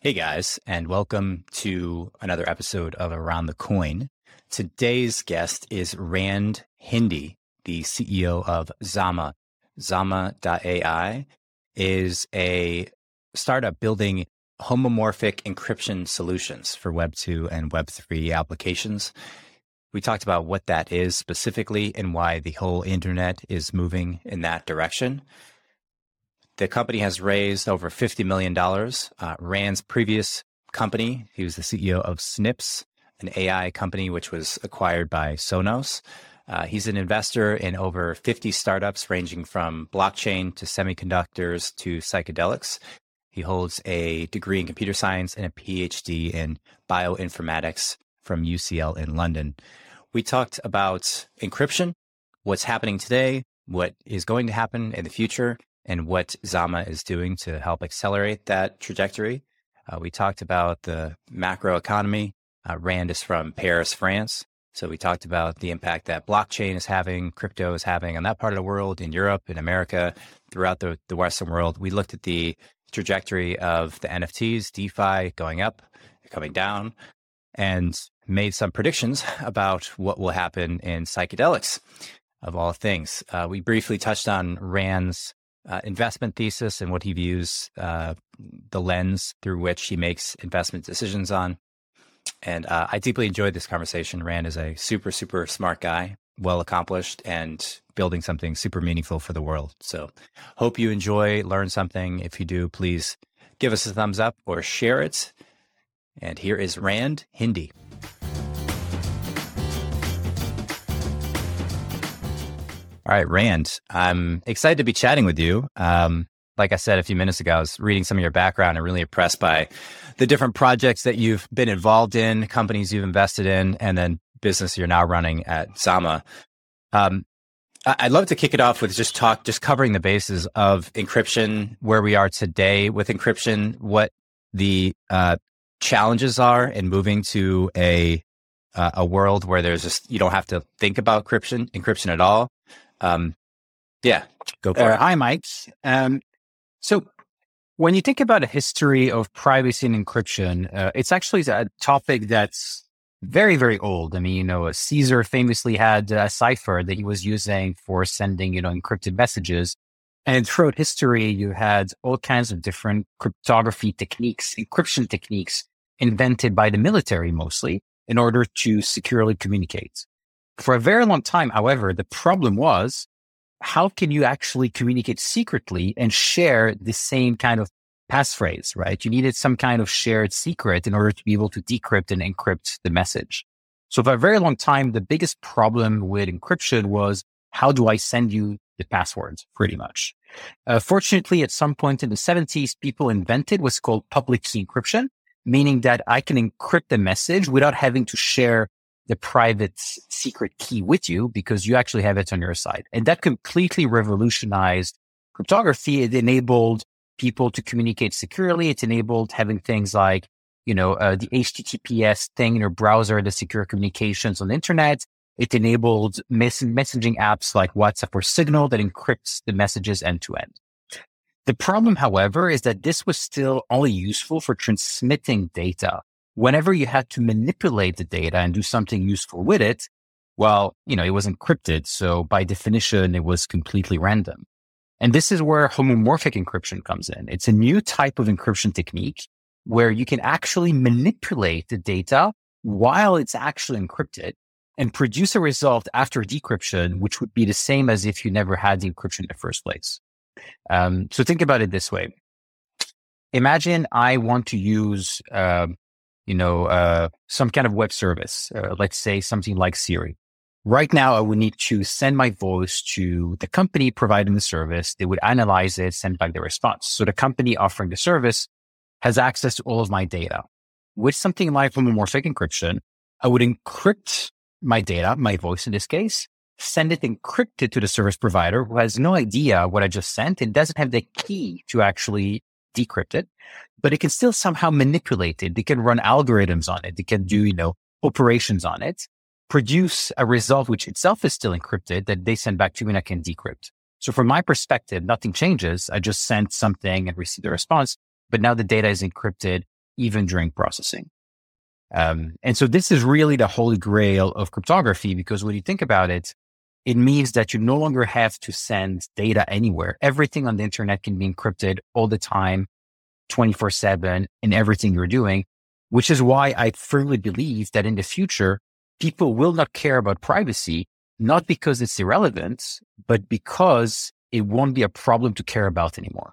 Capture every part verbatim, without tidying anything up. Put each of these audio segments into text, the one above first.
Hey guys, and welcome to another episode of Around the Coin. Today's guest is Rand Hindi, the C E O of Zama. Zama dot A I is a startup building homomorphic encryption solutions for Web two and Web three applications. We talked about what that is specifically and why the whole internet is moving in that direction. The company has raised over fifty million dollars. Uh, Rand's previous company, he was the C E O of Snips, an A I company which was acquired by Sonos. Uh, he's an investor in over fifty startups ranging from blockchain to semiconductors to psychedelics. He holds a degree in computer science and a P H D in bioinformatics from U C L in London. We talked about encryption, what's happening today, what is going to happen in the future, and what Zama is doing to help accelerate that trajectory. Uh, we talked about the macro economy. Uh, Rand is from Paris, France. So we talked about the impact that blockchain is having, crypto is having on that part of the world, in Europe, in America, throughout the, the Western world. We looked at the trajectory of the N F Ts, DeFi going up, coming down, and made some predictions about what will happen in psychedelics, of all things. Uh, we briefly touched on Rand's Uh, investment thesis and what he views uh, the lens through which he makes investment decisions on. And uh, I deeply enjoyed this conversation. Rand is a super, super smart guy, well accomplished, and building something super meaningful for the world. So hope you enjoy, learn something. If you do, please give us a thumbs up or share it. And here is Rand Hindi. All right, Rand, I'm excited to be chatting with you. Um, like I said a few minutes ago, I was reading some of your background and really impressed by the different projects that you've been involved in, companies you've invested in, and then business you're now running at Zama. Um, I'd love to kick it off with just talk, just covering the bases of encryption, where we are today with encryption, what the uh, challenges are in moving to a uh, a world where there's just, you don't have to think about encryption, encryption at all. Um, yeah, go for uh, it. Hi, Mike. Um, so when you think about a history of privacy and encryption, uh, it's actually a topic that's very, very old. I mean, you know, Caesar famously had a cipher that he was using for sending, you know, encrypted messages. And throughout history, you had all kinds of different cryptography techniques, encryption techniques invented by the military mostly in order to securely communicate. For a very long time, however, the problem was, how can you actually communicate secretly and share the same kind of passphrase, right? You needed some kind of shared secret in order to be able to decrypt and encrypt the message. So for a very long time, the biggest problem with encryption was, how do I send you the passwords, pretty much? Uh, fortunately, at some point in the seventies, people invented what's called public key encryption, meaning that I can encrypt the message without having to share the private secret key with you, because you actually have it on your side. And that completely revolutionized cryptography. It enabled people to communicate securely. It enabled having things like, you know, uh, the H T T P S thing in your browser, the secure communications on the internet. It enabled mess- messaging apps like WhatsApp or Signal that encrypts the messages end to end. The problem, however, is that this was still only useful for transmitting data. Whenever you had to manipulate the data and do something useful with it, well, you know, it was encrypted. So by definition, it was completely random. And this is where homomorphic encryption comes in. It's a new type of encryption technique where you can actually manipulate the data while it's actually encrypted and produce a result after decryption, which would be the same as if you never had the encryption in the first place. Um, so think about it this way. Imagine I want to use, uh, you know, uh, some kind of web service, uh, let's say something like Siri. Right now, I would need to send my voice to the company providing the service. They would analyze it, send back the response. So the company offering the service has access to all of my data. With something like homomorphic encryption, I would encrypt my data, my voice in this case, send it encrypted to the service provider who has no idea what I just sent and doesn't have the key to actually decrypt it, but it can still somehow manipulate it. They can run algorithms on it. They can do, you know, operations on it, produce a result which itself is still encrypted that they send back to me and I can decrypt. So from my perspective, nothing changes. I just sent something and received a response, but now the data is encrypted even during processing. Um, and so this is really the holy grail of cryptography, because when you think about it, it means that you no longer have to send data anywhere. Everything on the internet can be encrypted all the time, twenty-four seven, in everything you're doing, which is why I firmly believe that in the future, people will not care about privacy, not because it's irrelevant, but because it won't be a problem to care about anymore.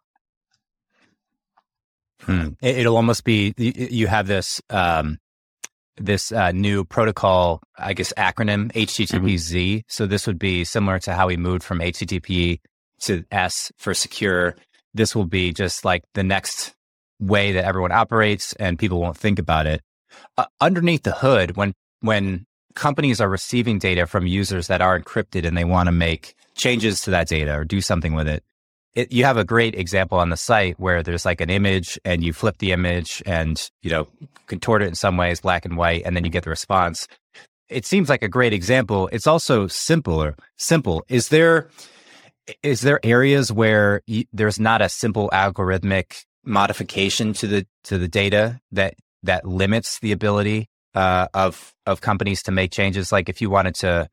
Hmm. It'll almost be, you have this um, this uh, new protocol, I guess, acronym, H T T P Z. Mm-hmm. So this would be similar to how we moved from H T T P to S for secure. This will be just like the next way that everyone operates and people won't think about it. Uh, underneath the hood, when when companies are receiving data from users that are encrypted and they want to make changes to that data or do something with it, It, you have a great example on the site where there's like an image and you flip the image and, you know, contort it in some ways, black and white, and then you get the response. It seems like a great example. It's also simpler, simple. Is there, is there areas where you, there's not a simple algorithmic modification to the, to the data that, that limits the ability uh, of, of companies to make changes? Like if you wanted to,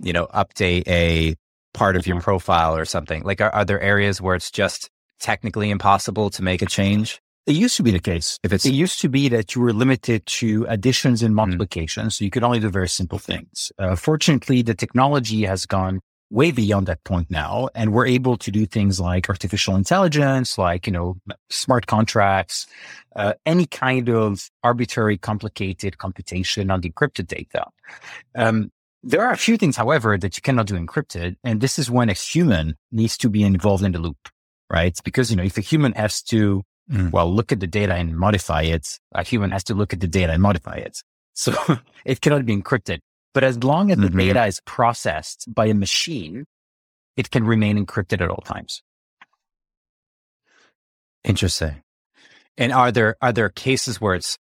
you know, update a part of your profile or something, like are, are there areas where it's just technically impossible to make a change? It used to be the case. If it's, it used to be that you were limited to additions and multiplications. Mm. So you could only do very simple things. Uh, fortunately, the technology has gone way beyond that point now. And we're able to do things like artificial intelligence, like, you know, smart contracts, uh, any kind of arbitrary, complicated computation on the encrypted data. Um, There are a few things, however, that you cannot do encrypted. And this is when a human needs to be involved in the loop, right? Because, you know, if a human has to, mm. well, look at the data and modify it, a human has to look at the data and modify it. So it cannot be encrypted. But as long as the mm-hmm. data is processed by a machine, it can remain encrypted at all times. Interesting. And are there, are there cases where it's,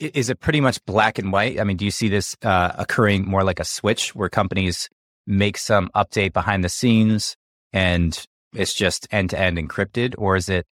is it pretty much black and white? I mean, do you see this uh, occurring more like a switch where companies make some update behind the scenes and it's just end to end encrypted? Or is it,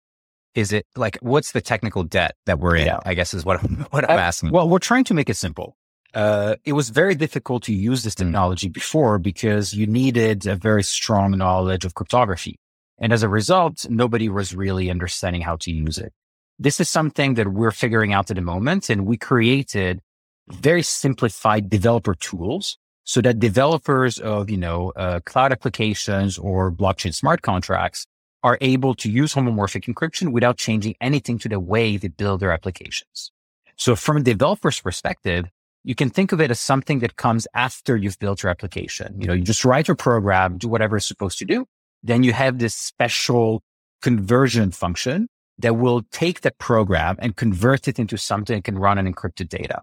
is it like, what's the technical debt that we're in? Yeah. I guess is what, what I'm asking. Well, we're trying to make it simple. Uh, it was very difficult to use this technology mm. before because you needed a very strong knowledge of cryptography. And as a result, nobody was really understanding how to use it. This is something that we're figuring out at the moment, and we created very simplified developer tools so that developers of, you know, uh, cloud applications or blockchain smart contracts are able to use homomorphic encryption without changing anything to the way they build their applications. So from a developer's perspective, you can think of it as something that comes after you've built your application. You know, you just write your program, do whatever it's supposed to do. Then you have this special conversion function that will take that program and convert it into something that can run on encrypted data.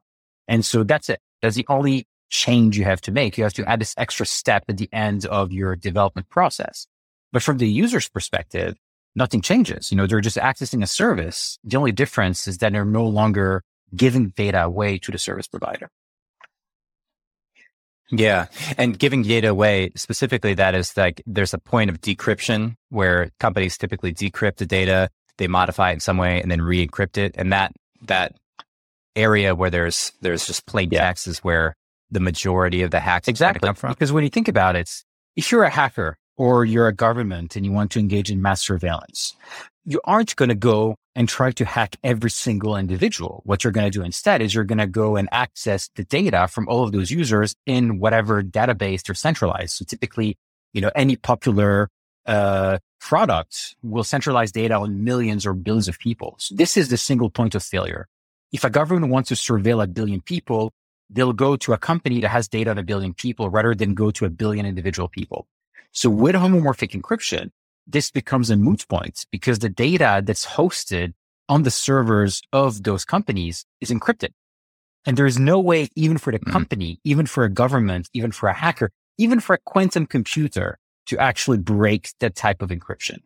And so that's it. That's the only change you have to make. You have to add this extra step at the end of your development process. But from the user's perspective, nothing changes. You know, they're just accessing a service. The only difference is that they're no longer giving data away to the service provider. Yeah. And giving data away specifically, that is like, there's a point of decryption where companies typically decrypt the data. They modify it in some way and then re-encrypt it. And that, that area where there's, there's just plain yeah. text is where the majority of the hacks exactly come from. Because when you think about it, if you're a hacker or you're a government and you want to engage in mass surveillance, you aren't going to go and try to hack every single individual. What you're going to do instead is you're going to go and access the data from all of those users in whatever database they're centralized. So typically, you know, any popular uh, product will centralize data on millions or billions of people. So this is the single point of failure. If a government wants to surveil a billion people, they'll go to a company that has data on a billion people rather than go to a billion individual people. So with homomorphic encryption, this becomes a moot point because the data that's hosted on the servers of those companies is encrypted. And there is no way, even for the mm-hmm. company, even for a government, even for a hacker, even for a quantum computer to actually break that type of encryption.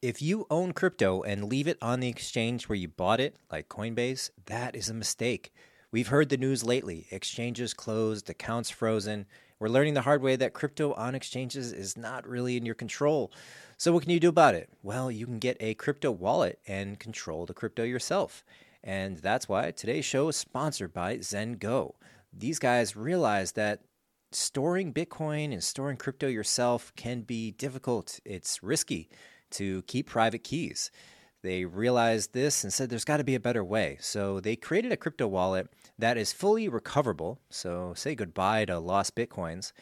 If you own crypto and leave it on the exchange where you bought it, like Coinbase, that is a mistake. We've heard the news lately. Exchanges closed, accounts frozen. We're learning the hard way that crypto on exchanges is not really in your control. So what can you do about it? Well, you can get a crypto wallet and control the crypto yourself. And that's why today's show is sponsored by ZenGo. These guys realize that storing Bitcoin and storing crypto yourself can be difficult. It's risky to keep private keys. They realized this and said there's got to be a better way. So they created a crypto wallet that is fully recoverable. So say goodbye to lost Bitcoins.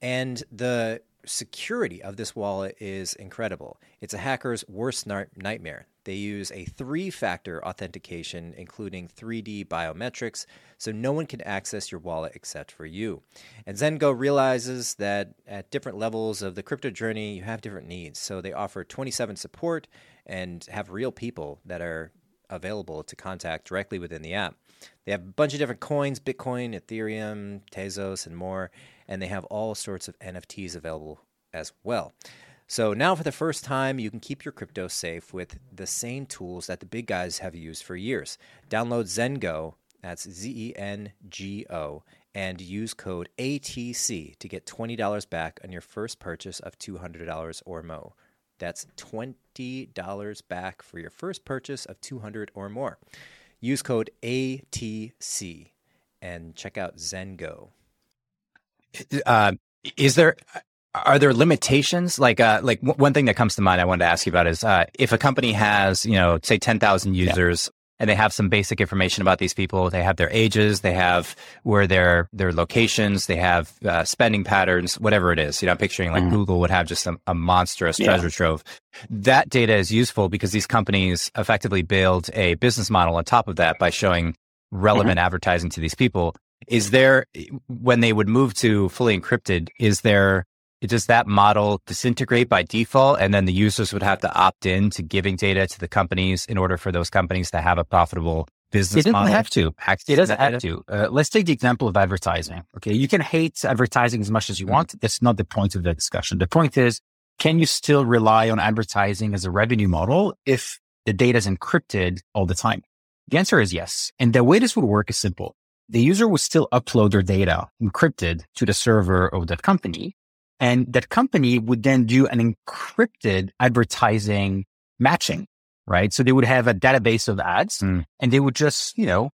And the security of this wallet is incredible. It's a hacker's worst nightmare. They use a three-factor authentication, including three D biometrics, so no one can access your wallet except for you. And ZenGo realizes that at different levels of the crypto journey, you have different needs. So they offer twenty-seven support and have real people that are available to contact directly within the app. They have a bunch of different coins, Bitcoin, Ethereum, Tezos, and more. And they have all sorts of N F Ts available as well. So now for the first time, you can keep your crypto safe with the same tools that the big guys have used for years. Download ZenGo, that's Z E N G O, and use code A T C to get twenty dollars back on your first purchase of two hundred dollars or more. That's twenty dollars back for your first purchase of two hundred dollars or more. Use code A T C and check out ZenGo. Uh, is there... Are there limitations? Like, uh, like w- one thing that comes to mind I wanted to ask you about is uh, if a company has, you know, say ten thousand users, yeah. and they have some basic information about these people, they have their ages, they have where their their locations, they have uh, spending patterns, whatever it is. You know, I'm picturing like mm. Google would have just a, a monstrous yeah. treasure trove. That data is useful because these companies effectively build a business model on top of that by showing relevant mm-hmm. advertising to these people. Is there, when they would move to fully encrypted, is there does that model disintegrate by default, and then the users would have to opt in to giving data to the companies in order for those companies to have a profitable business model? It doesn't have to. It doesn't have to. Uh, let's take the example of advertising. Okay, you can hate advertising as much as you want. That's not the point of the discussion. The point is, can you still rely on advertising as a revenue model if the data is encrypted all the time? The answer is yes. And the way this would work is simple. The user would still upload their data encrypted to the server of that company. And that company would then do an encrypted advertising matching, right? So they would have a database of ads mm. and they would just, you know,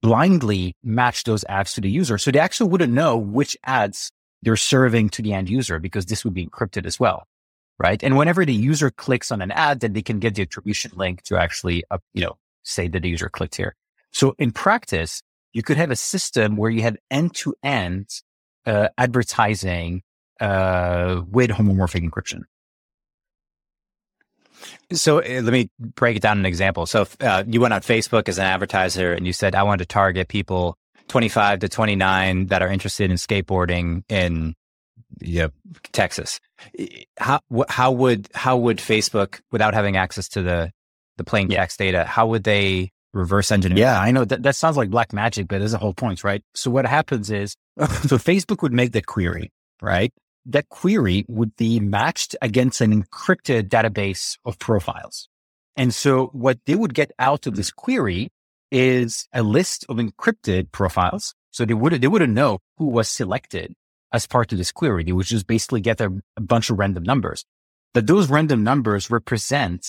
blindly match those ads to the user. So they actually wouldn't know which ads they're serving to the end user because this would be encrypted as well, right? And whenever the user clicks on an ad, then they can get the attribution link to actually, uh, you know, say that the user clicked here. So in practice, you could have a system where you have end-to-end uh, advertising uh with homomorphic encryption. So uh, let me break it down in an example. So if, uh, you went on Facebook as an advertiser and you said, I want to target people twenty-five to twenty-nine that are interested in skateboarding in yep. Texas. How wh- how would how would Facebook, without having access to the, the plain yeah. text data, how would they reverse engineer? Yeah, I know that, that sounds like black magic, but there's a whole point, right? So what happens is, so Facebook would make the query, right? That query would be matched against an encrypted database of profiles. And so what they would get out of this query is a list of encrypted profiles. So they wouldn't, they wouldn't know who was selected as part of this query. They would just basically get a, a bunch of random numbers. But those random numbers represent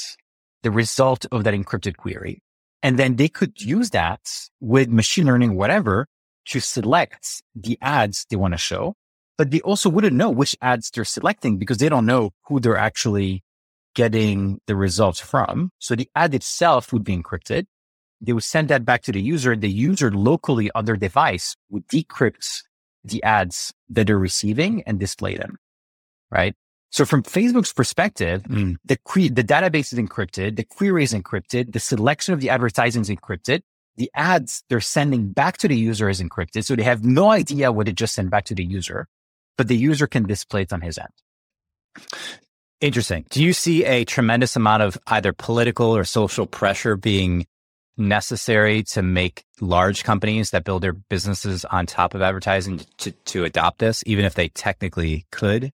the result of that encrypted query. And then they could use that with machine learning, whatever, to select the ads they want to show. But they also wouldn't know which ads they're selecting because they don't know who they're actually getting the results from. So the ad itself would be encrypted. They would send that back to the user. The user locally on their device would decrypt the ads that they're receiving and display them, right? So from Facebook's perspective, mm. the que- the database is encrypted, the query is encrypted, the selection of the advertising is encrypted, the ads they're sending back to the user is encrypted. So they have no idea what they just sent back to the user, but the user can display it on his end. Interesting. Do you see a tremendous amount of either political or social pressure being necessary to make large companies that build their businesses on top of advertising to, to adopt this, even if they technically could?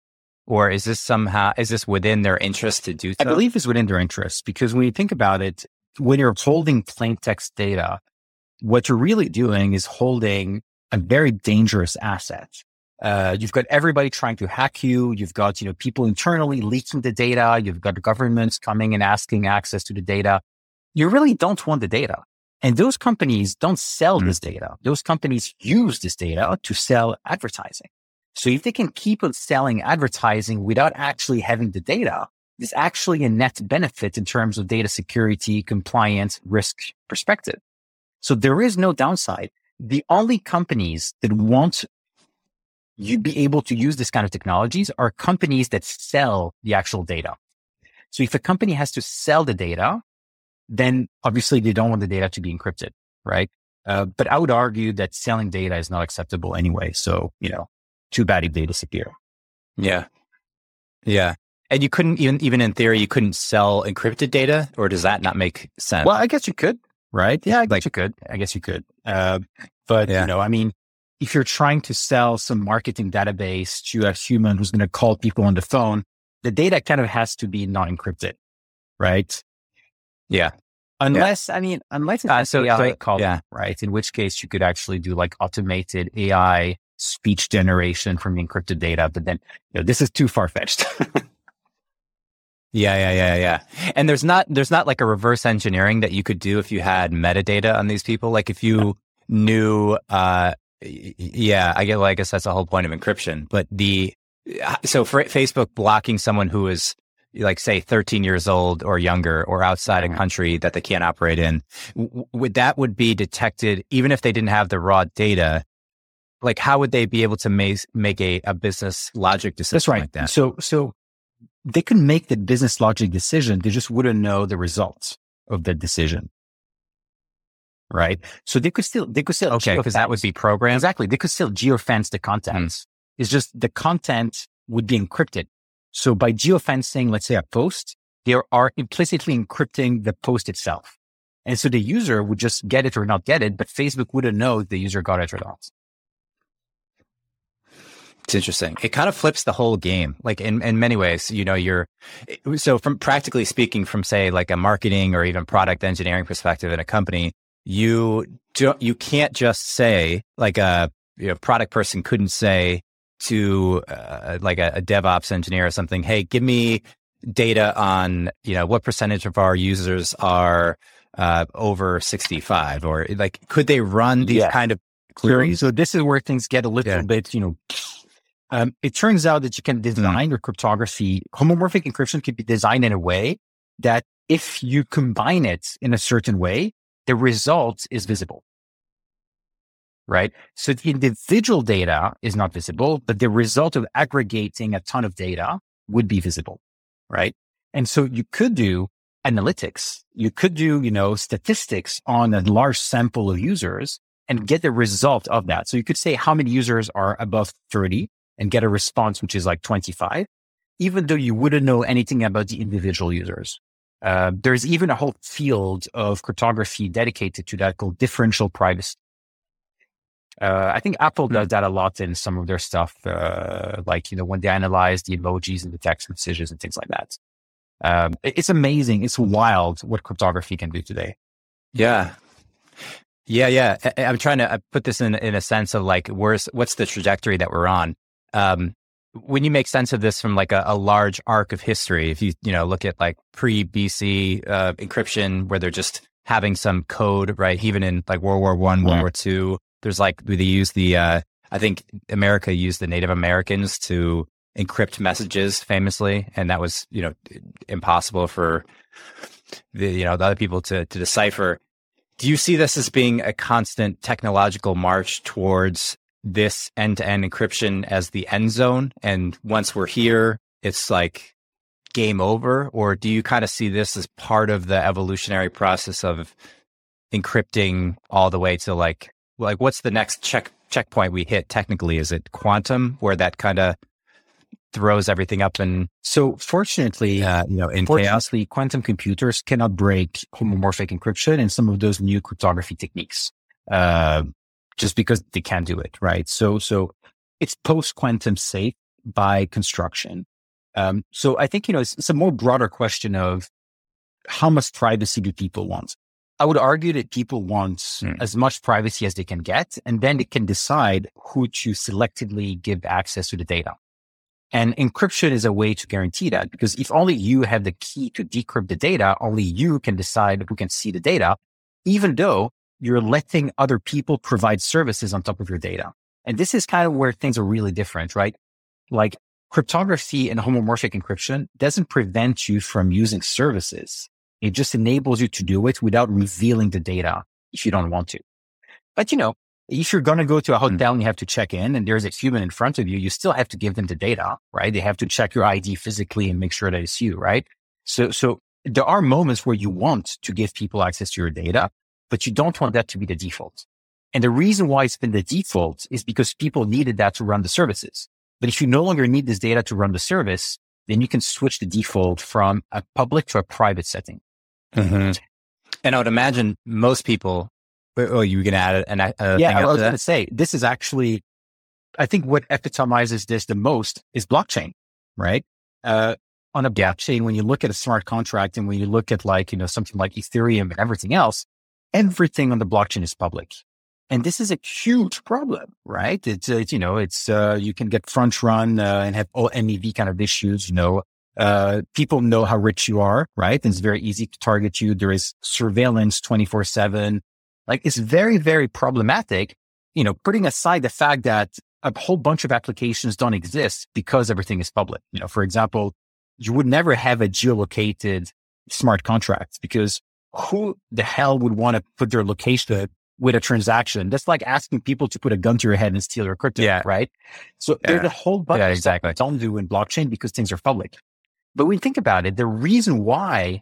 Or is this somehow, is this within their interest to do so? I believe it's within their interest, because when you think about it, when you're holding plain text data, what you're really doing is holding a very dangerous asset. Uh, you've got everybody trying to hack you. You've got, you know, people internally leaking the data. You've got governments coming and asking access to the data. You really don't want the data. And those companies don't sell mm-hmm. this data. Those companies use this data to sell advertising. So if they can keep on selling advertising without actually having the data, there's actually a net benefit in terms of data security, compliance, risk perspective. So there is no downside. The only companies that want you'd be able to use this kind of technologies are companies that sell the actual data. So if a company has to sell the data, then obviously they don't want the data to be encrypted, right? Uh, but I would argue that selling data is not acceptable anyway. So, you know, too bad if they disappear. Yeah. Yeah. And you couldn't even, even in theory, you couldn't sell encrypted data, or does that not make sense? Well, I guess you could, right? Yeah, I guess like, you could. I guess you could. Uh, but, yeah. you know, I mean, if you're trying to sell some marketing database to a human who's going to call people on the phone, the data kind of has to be non-encrypted, right? Yeah. Unless, yeah. I mean, unless it's uh, so, A I so, call, yeah. right? In which case you could actually do like automated A I speech generation from the encrypted data, but then you know, this is too far-fetched. Yeah, yeah, yeah, yeah. And there's not, there's not like a reverse engineering that you could do if you had metadata on these people. Like if you knew, uh, Yeah, I get. Well, I guess that's the whole point of encryption. But the so for Facebook blocking someone who is like say thirteen years old or younger or outside a country that they can't operate in, would that would be detected even if they didn't have the raw data? Like, how would they be able to make make a, a business logic decision? That's right. Like that? So so they could make the business logic decision. They just wouldn't know the results of the decision. Right. So they could still, they could still, okay, because that would be programmed. Exactly. They could still geofence the contents. Mm. It's just the content would be encrypted. So by geofencing, let's say a post, they are implicitly encrypting the post itself. And so the user would just get it or not get it, but Facebook wouldn't know the user got it or not. It's interesting. It kind of flips the whole game. Like in, in many ways, you know, you're, so from practically speaking, from say like a marketing or even product engineering perspective in a company, You don't, you can't just say like a you know, product person couldn't say to uh, like a, a DevOps engineer or something, hey, give me data on, you know, what percentage of our users are uh, over sixty-five, or like, could they run these yeah. kind of queries? So this is where things get a little yeah. bit, you know, um, it turns out that you can design mm-hmm. your cryptography. Homomorphic encryption could be designed in a way that if you combine it in a certain way, the result is visible, right? So the individual data is not visible, but the result of aggregating a ton of data would be visible, right? And so you could do analytics. You could do, you know, statistics on a large sample of users and get the result of that. So you could say how many users are above thirty and get a response, which is like twenty-five, even though you wouldn't know anything about the individual users. Uh, there's even a whole field of cryptography dedicated to that called differential privacy. Uh, I think Apple does that a lot in some of their stuff, uh, like, you know, when they analyze the emojis and the text messages and things like that. Um, it's amazing. It's wild what cryptography can do today. Yeah. Yeah, yeah. I, I'm trying to I put this in, in a sense of like, where's, what's the trajectory that we're on? Um, When you make sense of this from like a, a large arc of history, if you, you know, look at like pre-B C uh, encryption, where they're just having some code, right? Even in like World War One, yeah. World War Two, there's like, they use the, uh, I think America used the Native Americans to encrypt messages famously, and that was, you know, impossible for the, you know, the other people to to decipher. Do you see this as being a constant technological march towards this end-to-end encryption as the end zone, and once we're here, it's like game over? Or do you kind of see this as part of the evolutionary process of encrypting all the way to like, like what's the next check checkpoint we hit technically? Is it quantum, where that kind of throws everything up? And so fortunately, uh, you know, in chaos, quantum computers cannot break homomorphic encryption and some of those new cryptography techniques, uh, just because they can't do it, right? So, so it's post-quantum safe by construction. Um, so I think, you know, it's, it's a more broader question of how much privacy do people want? I would argue that people want mm. as much privacy as they can get, and then they can decide who to selectively give access to the data. And encryption is a way to guarantee that, because if only you have the key to decrypt the data, only you can decide who can see the data, even though you're letting other people provide services on top of your data. And this is kind of where things are really different, right? Like cryptography and homomorphic encryption doesn't prevent you from using services. It just enables you to do it without revealing the data if you don't want to. But, you know, if you're going to go to a hotel and you have to check in and there's a human in front of you, you still have to give them the data, right? They have to check your I D physically and make sure that it's you, right? So, so there are moments where you want to give people access to your data, but you don't want that to be the default. And the reason why it's been the default is because people needed that to run the services. But if you no longer need this data to run the service, then you can switch the default from a public to a private setting. Mm-hmm. And I would imagine most people... Oh, you were going to add an, a yeah, thing Yeah, I was going to say, this is actually, I think what epitomizes this the most is blockchain, right? Uh, on a blockchain, yeah. when you look at a smart contract and when you look at like, you know, something like Ethereum and everything else, everything on the blockchain is public. And this is a huge problem, right? It's, it's you know, it's, uh, you can get front run uh, and have all M E V kind of issues, you know, uh, people know how rich you are, right? And it's very easy to target you. There is surveillance twenty-four seven. Like it's very, very problematic, you know, putting aside the fact that a whole bunch of applications don't exist because everything is public. You know, for example, you would never have a geolocated smart contract because who the hell would want to put their location with a transaction? That's like asking people to put a gun to your head and steal your crypto, yeah. right? So yeah. there's a whole bunch yeah, exactly. of stuff that don't do in blockchain because things are public. But when you think about it, the reason why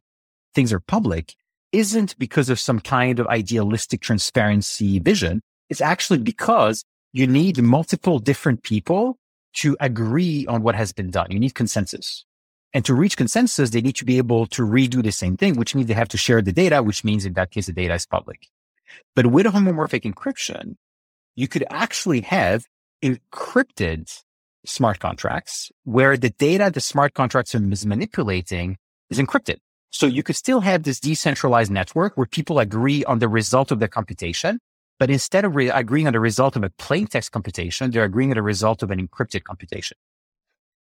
things are public isn't because of some kind of idealistic transparency vision. It's actually because you need multiple different people to agree on what has been done. You need consensus. And to reach consensus, they need to be able to redo the same thing, which means they have to share the data, which means in that case, the data is public. But with homomorphic encryption, you could actually have encrypted smart contracts where the data the smart contracts are manipulating is encrypted. So you could still have this decentralized network where people agree on the result of the computation, but instead of re- agreeing on the result of a plain text computation, they're agreeing on the result of an encrypted computation.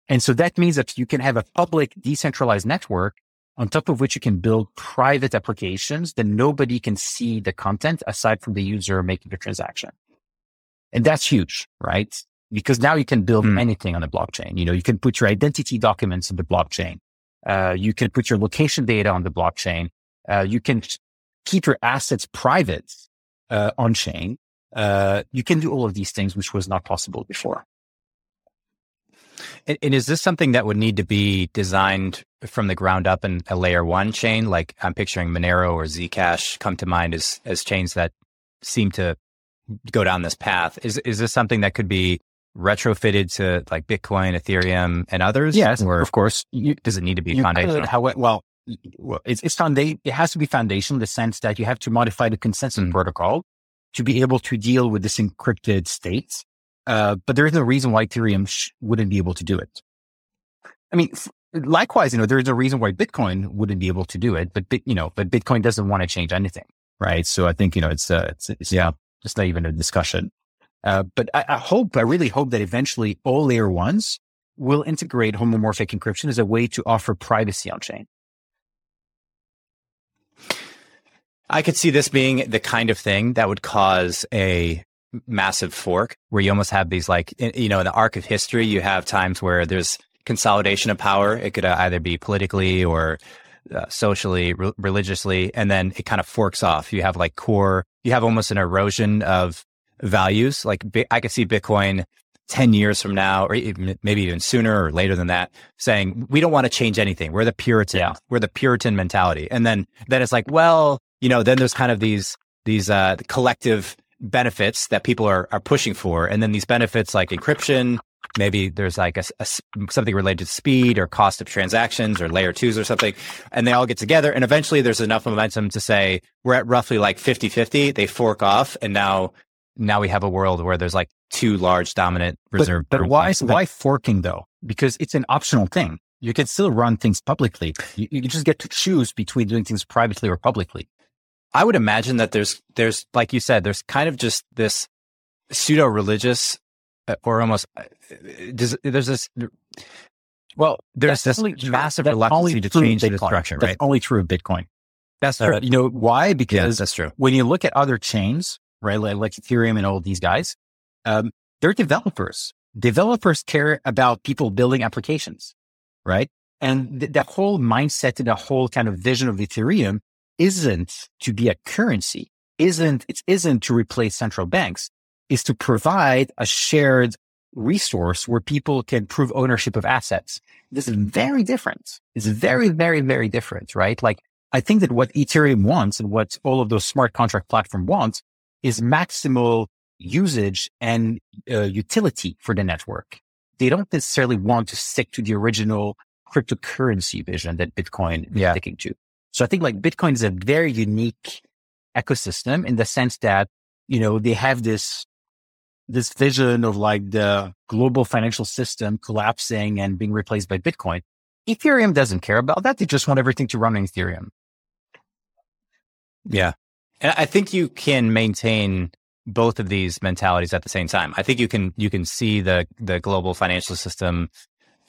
And so that means that you can have a public decentralized network on top of which you can build private applications that nobody can see the content aside from the user making the transaction. And that's huge, right? Because now you can build mm. anything on the blockchain. You know, you can put your identity documents on the blockchain. Uh, you can put your location data on the blockchain. Uh, you can keep your assets private uh, on chain. Uh, you can do all of these things, which was not possible before. And, and is this something that would need to be designed from the ground up in a layer one chain? Like I'm picturing Monero or Zcash come to mind as, as chains that seem to go down this path. Is, is this something that could be retrofitted to like Bitcoin, Ethereum, and others? Yes, or of course. You, does it need to be foundational? Could, how, well, it's, it's founda- it has to be foundational in the sense that you have to modify the consensus mm. protocol to be able to deal with this encrypted state. Uh, but there is no reason why Ethereum sh- wouldn't be able to do it. I mean, f- likewise, you know, there is no reason why Bitcoin wouldn't be able to do it, but, you know, but Bitcoin doesn't want to change anything, right? So I think, you know, it's, uh, it's, it's yeah, it's not even a discussion. Uh, but I, I hope, I really hope that eventually all layer ones will integrate homomorphic encryption as a way to offer privacy on chain. I could see this being the kind of thing that would cause a massive fork where you almost have these, like, you know, in the arc of history, you have times where there's consolidation of power. It could either be politically or uh, socially, re- religiously, and then it kind of forks off. You have like core, you have almost an erosion of values. Like I could see Bitcoin ten years from now, or even, maybe even sooner or later than that, saying, we don't want to change anything. We're the Puritan. Yeah. We're the Puritan mentality. And then, then it's like, well, you know, then there's kind of these, these uh, collective benefits that people are are pushing for. And then these benefits like encryption, maybe there's like a, a, something related to speed or cost of transactions or layer twos or something. And they all get together. And eventually there's enough momentum to say, we're at roughly like fifty-fifty. They fork off. And now, now we have a world where there's like two large dominant reserve. But, but why, why forking though? Because it's an optional thing. You can still run things publicly. You, you just get to choose between doing things privately or publicly. I would imagine that there's, there's, like you said, there's kind of just this pseudo-religious or almost, there's this, well, there's this massive reluctance to change the structure, right? That's only true of Bitcoin. That's true. Uh, you know why? Because yeah, that's true. When you look at other chains, right, like, like Ethereum and all these guys, um, they're developers. Developers care about people building applications, right? And th- that whole mindset and the whole kind of vision of Ethereum isn't to be a currency, isn't, it isn't to replace central banks, is to provide a shared resource where people can prove ownership of assets. This is very different. It's very, very, very different, right? Like, I think that what Ethereum wants and what all of those smart contract platform wants is maximal usage and uh, utility for the network. They don't necessarily want to stick to the original cryptocurrency vision that Bitcoin is yeah. sticking to. So I think like Bitcoin is a very unique ecosystem in the sense that, you know, they have this, this vision of like the global financial system collapsing and being replaced by Bitcoin. Ethereum doesn't care about that. They just want everything to run on Ethereum. Yeah. And I think you can maintain both of these mentalities at the same time. I think you can, you can see the, the global financial system,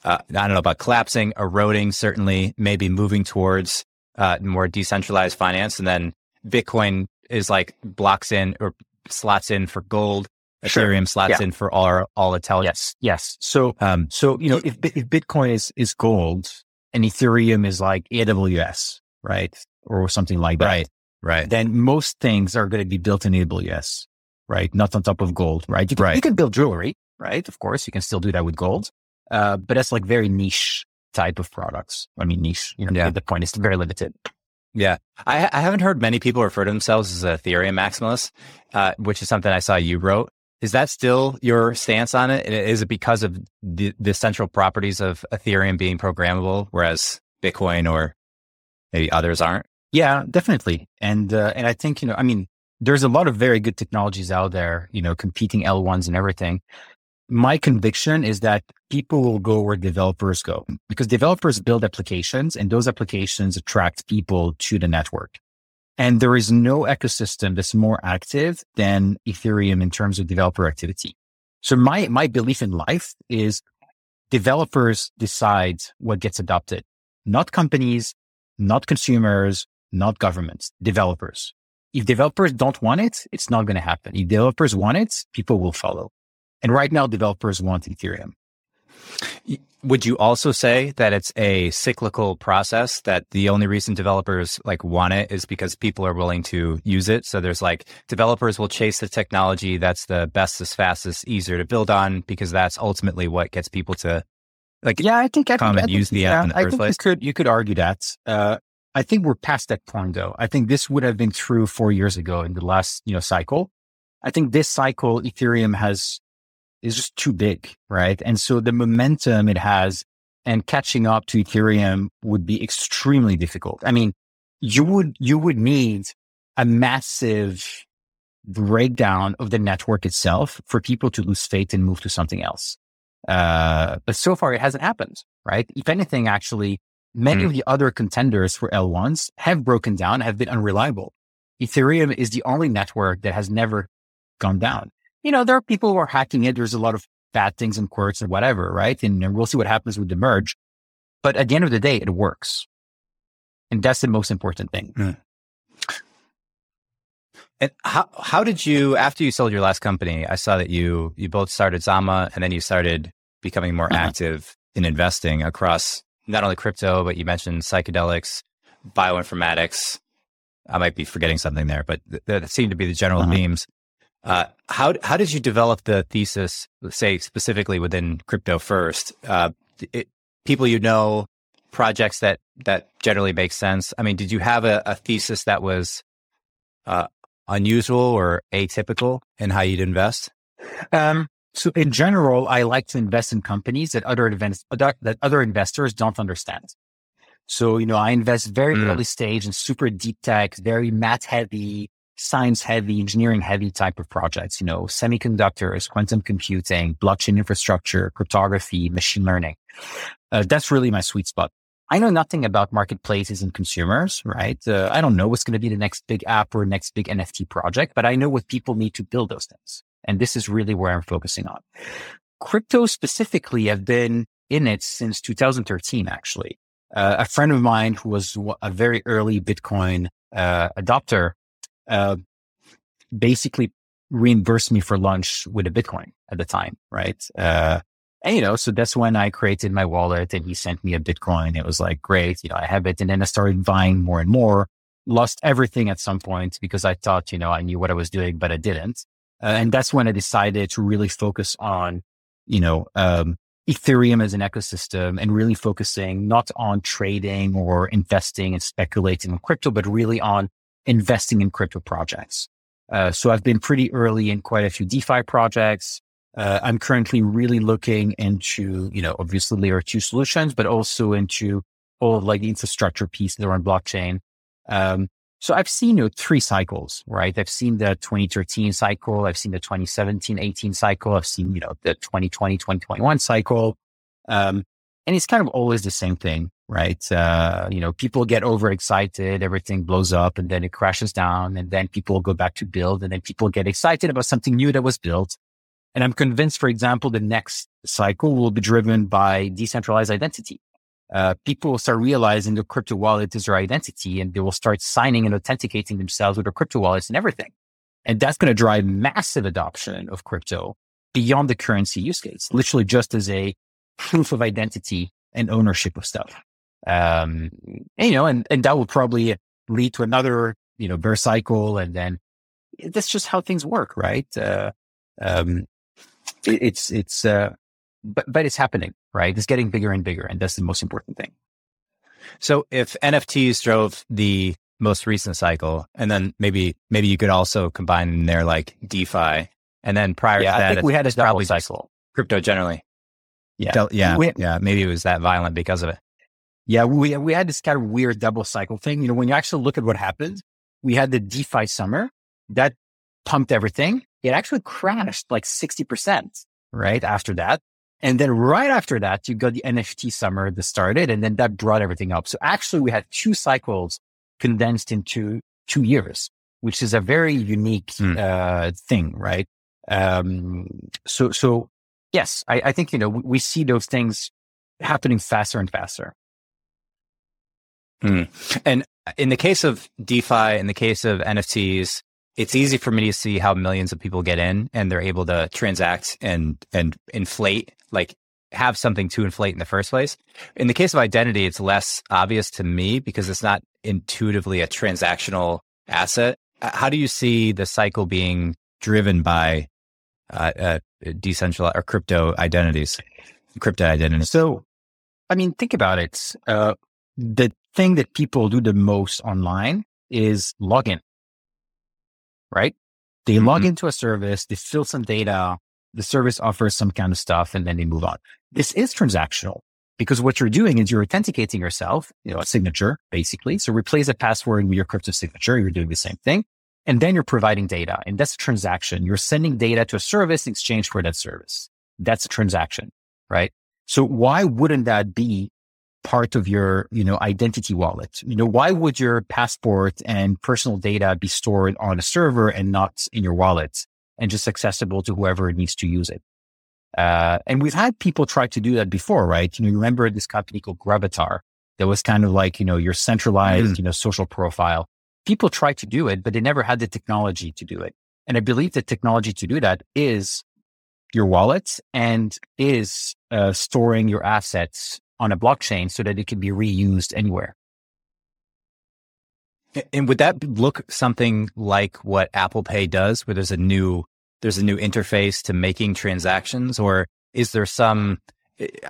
uh, I don't know about collapsing, eroding, certainly maybe moving towards Uh, more decentralized finance. And then Bitcoin is like blocks in or slots in for gold. Sure. Ethereum slots yeah. in for all, all intelligence. Yes. Yes. So, um, so, you know, if, if Bitcoin is, is gold and Ethereum is like A W S, right? Or something like that. Right. Right. Then most things are going to be built in A W S, right? Not on top of gold, right? You can, right. You can build jewelry, right? Of course, you can still do that with gold. Uh, but that's like very niche type of products. I mean, niche, you know, yeah. the point is very limited. Yeah. I, I haven't heard many people refer to themselves as a Ethereum maximalist, uh, which is something I saw you wrote. Is that still your stance on it? Is it because of the, the central properties of Ethereum being programmable, whereas Bitcoin or maybe others aren't? Yeah, definitely. And, uh, and I think, you know, I mean, there's a lot of very good technologies out there, you know, competing L ones and everything. My conviction is that people will go where developers go because developers build applications and those applications attract people to the network. And there is no ecosystem that's more active than Ethereum in terms of developer activity. So my, my belief in life is developers decide what gets adopted, not companies, not consumers, not governments, developers. If developers don't want it, it's not going to happen. If developers want it, people will follow. And right now, developers want Ethereum. Would you also say that it's a cyclical process, that the only reason developers like want it is because people are willing to use it? So there's like developers will chase the technology that's the bestest, fastest, easier to build on, because that's ultimately what gets people to like yeah, I think, I come think, and I use think, the app yeah, in the I first think place. You could, you could argue that. Uh, I think we're past that point, though. I think this would have been true four years ago in the last you know cycle. I think this cycle, Ethereum has... is just too big, right? And so the momentum it has and catching up to Ethereum would be extremely difficult. I mean, you would, you would need a massive breakdown of the network itself for people to lose faith and move to something else. Uh, but so far it hasn't happened, right? If anything, actually, many mm. of the other contenders for L ones have broken down, have been unreliable. Ethereum is the only network that has never gone down. You know, there are people who are hacking it. There's a lot of bad things and quirks and whatever, right? And, and we'll see what happens with the merge. But at the end of the day, it works. And that's the most important thing. Mm. And how how did you, after you sold your last company, I saw that you you both started Zama and then you started becoming more uh-huh. active in investing across not only crypto, but you mentioned psychedelics, bioinformatics. I might be forgetting something there, but th- that seemed to be the general uh-huh. themes. Uh, how how did you develop the thesis, say specifically within crypto first? Uh, it, people you know, projects that that generally make sense. I mean, did you have a, a thesis that was uh, unusual or atypical in how you'd invest? Um, so in general, I like to invest in companies that other invest, that other investors don't understand. So, you know, I invest very mm. early stage in super deep tech, very math heavy, science heavy, engineering heavy type of projects, you know, semiconductors, quantum computing, blockchain infrastructure, cryptography, machine learning. Uh, that's really my sweet spot. I know nothing about marketplaces and consumers, right? Uh, I don't know what's going to be the next big app or next big N F T project, but I know what people need to build those things. And this is really where I'm focusing on. Crypto specifically, I've been in it since two thousand thirteen, actually. Uh, a friend of mine who was a very early Bitcoin uh, adopter uh, basically reimbursed me for lunch with a Bitcoin at the time, right? Uh, And, you know, so that's when I created my wallet and he sent me a Bitcoin. It was like, great, you know, I have it. And then I started buying more and more, lost everything at some point because I thought, you know, I knew what I was doing, but I didn't. Uh, and that's when I decided to really focus on, you know, um, Ethereum as an ecosystem and really focusing not on trading or investing and speculating on crypto, but really on investing in crypto projects. Uh, so I've been pretty early in quite a few DeFi projects. Uh, I'm currently really looking into, you know, obviously layer two solutions, but also into all of like the infrastructure piece around blockchain. Um, so I've seen, you know, three cycles, right? I've seen the twenty thirteen cycle. I've seen the twenty seventeen, eighteen cycle. I've seen, you know, the twenty twenty, twenty twenty-one cycle. Um, and it's kind of always the same thing, right? Uh, you know, people get overexcited, everything blows up and then it crashes down and then people go back to build and then people get excited about something new that was built. And I'm convinced, for example, the next cycle will be driven by decentralized identity. Uh, people will start realizing the crypto wallet is their identity and they will start signing and authenticating themselves with their crypto wallets and everything. And that's going to drive massive adoption of crypto beyond the currency use case, literally just as a proof of identity and ownership of stuff. Um, and, you know, and, and that will probably lead to another, you know, bear cycle. And then that's just how things work, right? Uh, um, It's, it's, uh, but, but it's happening, right? It's getting bigger and bigger. And that's the most important thing. So if N F Ts drove the most recent cycle, and then maybe, maybe you could also combine in there like DeFi. And then prior yeah, to that, I think we had a double cycle. Crypto generally. Yeah. Del- yeah. We, yeah. Maybe it was that violent because of it. Yeah. We, we had this kind of weird double cycle thing. You know, when you actually look at what happened, we had the DeFi summer that pumped everything. It actually crashed like sixty percent right after that. And then right after that, you got the N F T summer that started and then that brought everything up. So actually we had two cycles condensed into two years, which is a very unique mm. uh, thing, right? Um, so, so yes, I, I think, you know, we, we see those things happening faster and faster. Mm. And in the case of DeFi, in the case of N F Ts, it's easy for me to see how millions of people get in and they're able to transact and, and inflate, like have something to inflate in the first place. In the case of identity, it's less obvious to me because it's not intuitively a transactional asset. How do you see the cycle being driven by uh, uh, decentralized or crypto identities, crypto identities? So, I mean, think about it. Uh, the thing that people do the most online is login. Right? They mm-hmm. log into a service, they fill some data, the service offers some kind of stuff, and then they move on. This is transactional because what you're doing is you're authenticating yourself, you know, a signature basically. So replace a password with your crypto signature. You're doing the same thing. And then you're providing data, and that's a transaction. You're sending data to a service in exchange for that service. That's a transaction, right? So why wouldn't that be part of your, you know, identity wallet? You know, why would your passport and personal data be stored on a server and not in your wallet and just accessible to whoever needs to use it? Uh, and we've had people try to do that before, right? You know, you remember this company called Gravatar that was kind of like, you know, your centralized, mm-hmm. you know, social profile. people try to do it, but they never had the technology to do it. And I believe the technology to do that is your wallet and is uh, storing your assets on a blockchain so that it can be reused anywhere. And would that look something like what Apple Pay does, where there's a new there's a new interface to making transactions, or is there some? I,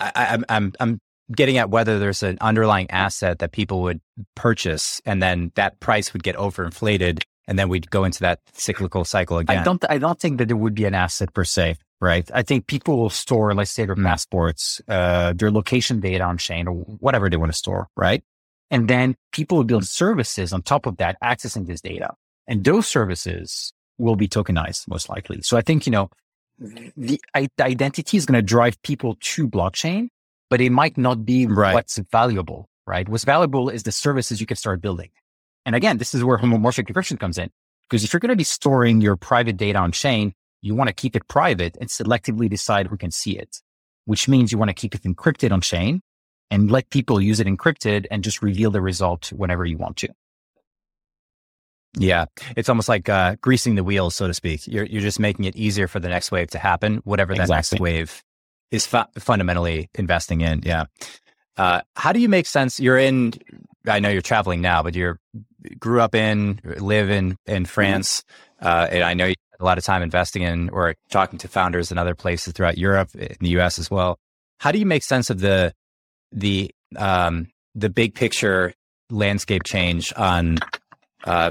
I, I'm I'm getting at whether there's an underlying asset that people would purchase, and then that price would get overinflated, and then we'd go into that cyclical cycle again. I don't I don't think that there would be an asset per se, right? I think people will store, let's say, their passports, uh, their location data on chain, or whatever they want to store, right? And then people will build services on top of that, accessing this data. And those services will be tokenized, most likely. So I think, you know, the, I, the identity is going to drive people to blockchain, but it might not be right. What's valuable, right? What's valuable is the services you can start building. And again, this is where homomorphic encryption comes in. Because if you're going to be storing your private data on chain, you want to keep it private and selectively decide who can see it, which means you want to keep it encrypted on chain and let people use it encrypted and just reveal the result whenever you want to. Yeah, it's almost like uh, greasing the wheels, so to speak. You're you're just making it easier for the next wave to happen, whatever that exactly. next wave is fu- fundamentally investing in. Yeah. Uh, how do you make sense? You're in, I know you're traveling now, but you're grew up in, live in, in France. Mm-hmm. Uh, and I know you had a lot of time investing in or talking to founders in other places throughout Europe, in the U S as well. How do you make sense of the the um, the big picture landscape change on uh,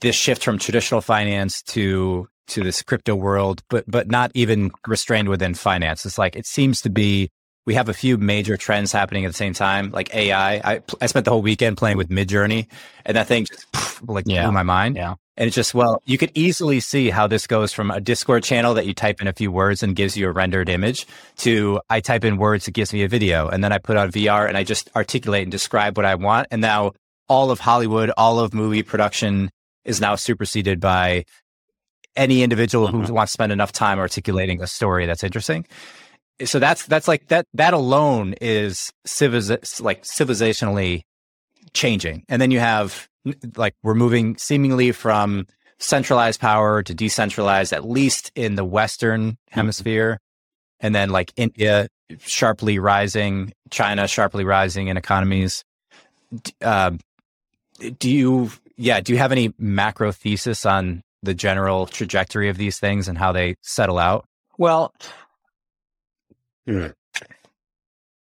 this shift from traditional finance to to this crypto world, but but not even restrained within finance? It's like, it seems to be, we have a few major trends happening at the same time, like A I. I, I spent the whole weekend playing with Midjourney, and that thing just poof, like yeah. blew my mind. Yeah. And it's just, well, you could easily see how this goes from a Discord channel that you type in a few words and gives you a rendered image to I type in words, it gives me a video. And then I put on V R and I just articulate and describe what I want. And now all of Hollywood, all of movie production is now superseded by any individual mm-hmm. who wants to spend enough time articulating a story that's interesting. So that's that's like that that alone is civiliz- like civilizationally changing. And then you have, like, we're moving seemingly from centralized power to decentralized, at least in the Western mm-hmm. hemisphere. And then, like, India sharply rising, China sharply rising in economies. Uh, do you, yeah, do you have any macro thesis on the general trajectory of these things and how they settle out? Well, yeah.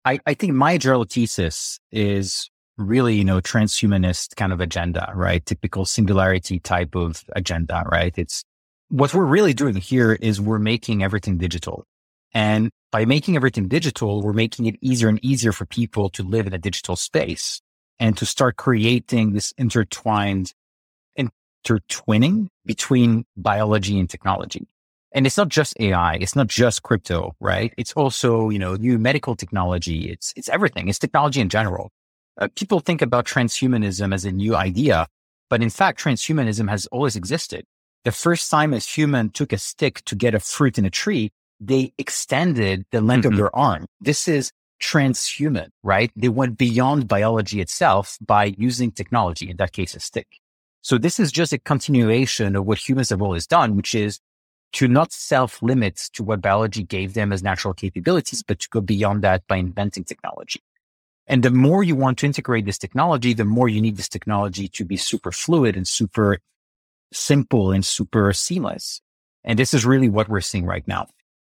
I, I think my general thesis is really, you know, transhumanist kind of agenda, right? Typical singularity type of agenda, right? It's what we're really doing here is we're making everything digital. And by making everything digital, we're making it easier and easier for people to live in a digital space and to start creating this intertwined intertwining between biology and technology. And it's not just A I, it's not just crypto, right? It's also, you know, new medical technology. It's, it's everything. It's technology in general. Uh, people think about transhumanism as a new idea, but in fact, transhumanism has always existed. The first time a human took a stick to get a fruit in a tree, they extended the length mm-hmm. of their arm. This is transhuman, right? They went beyond biology itself by using technology, in that case, a stick. So this is just a continuation of what humans have always done, which is to not self-limit to what biology gave them as natural capabilities, but to go beyond that by inventing technology. And the more you want to integrate this technology, the more you need this technology to be super fluid and super simple and super seamless. And this is really what we're seeing right now.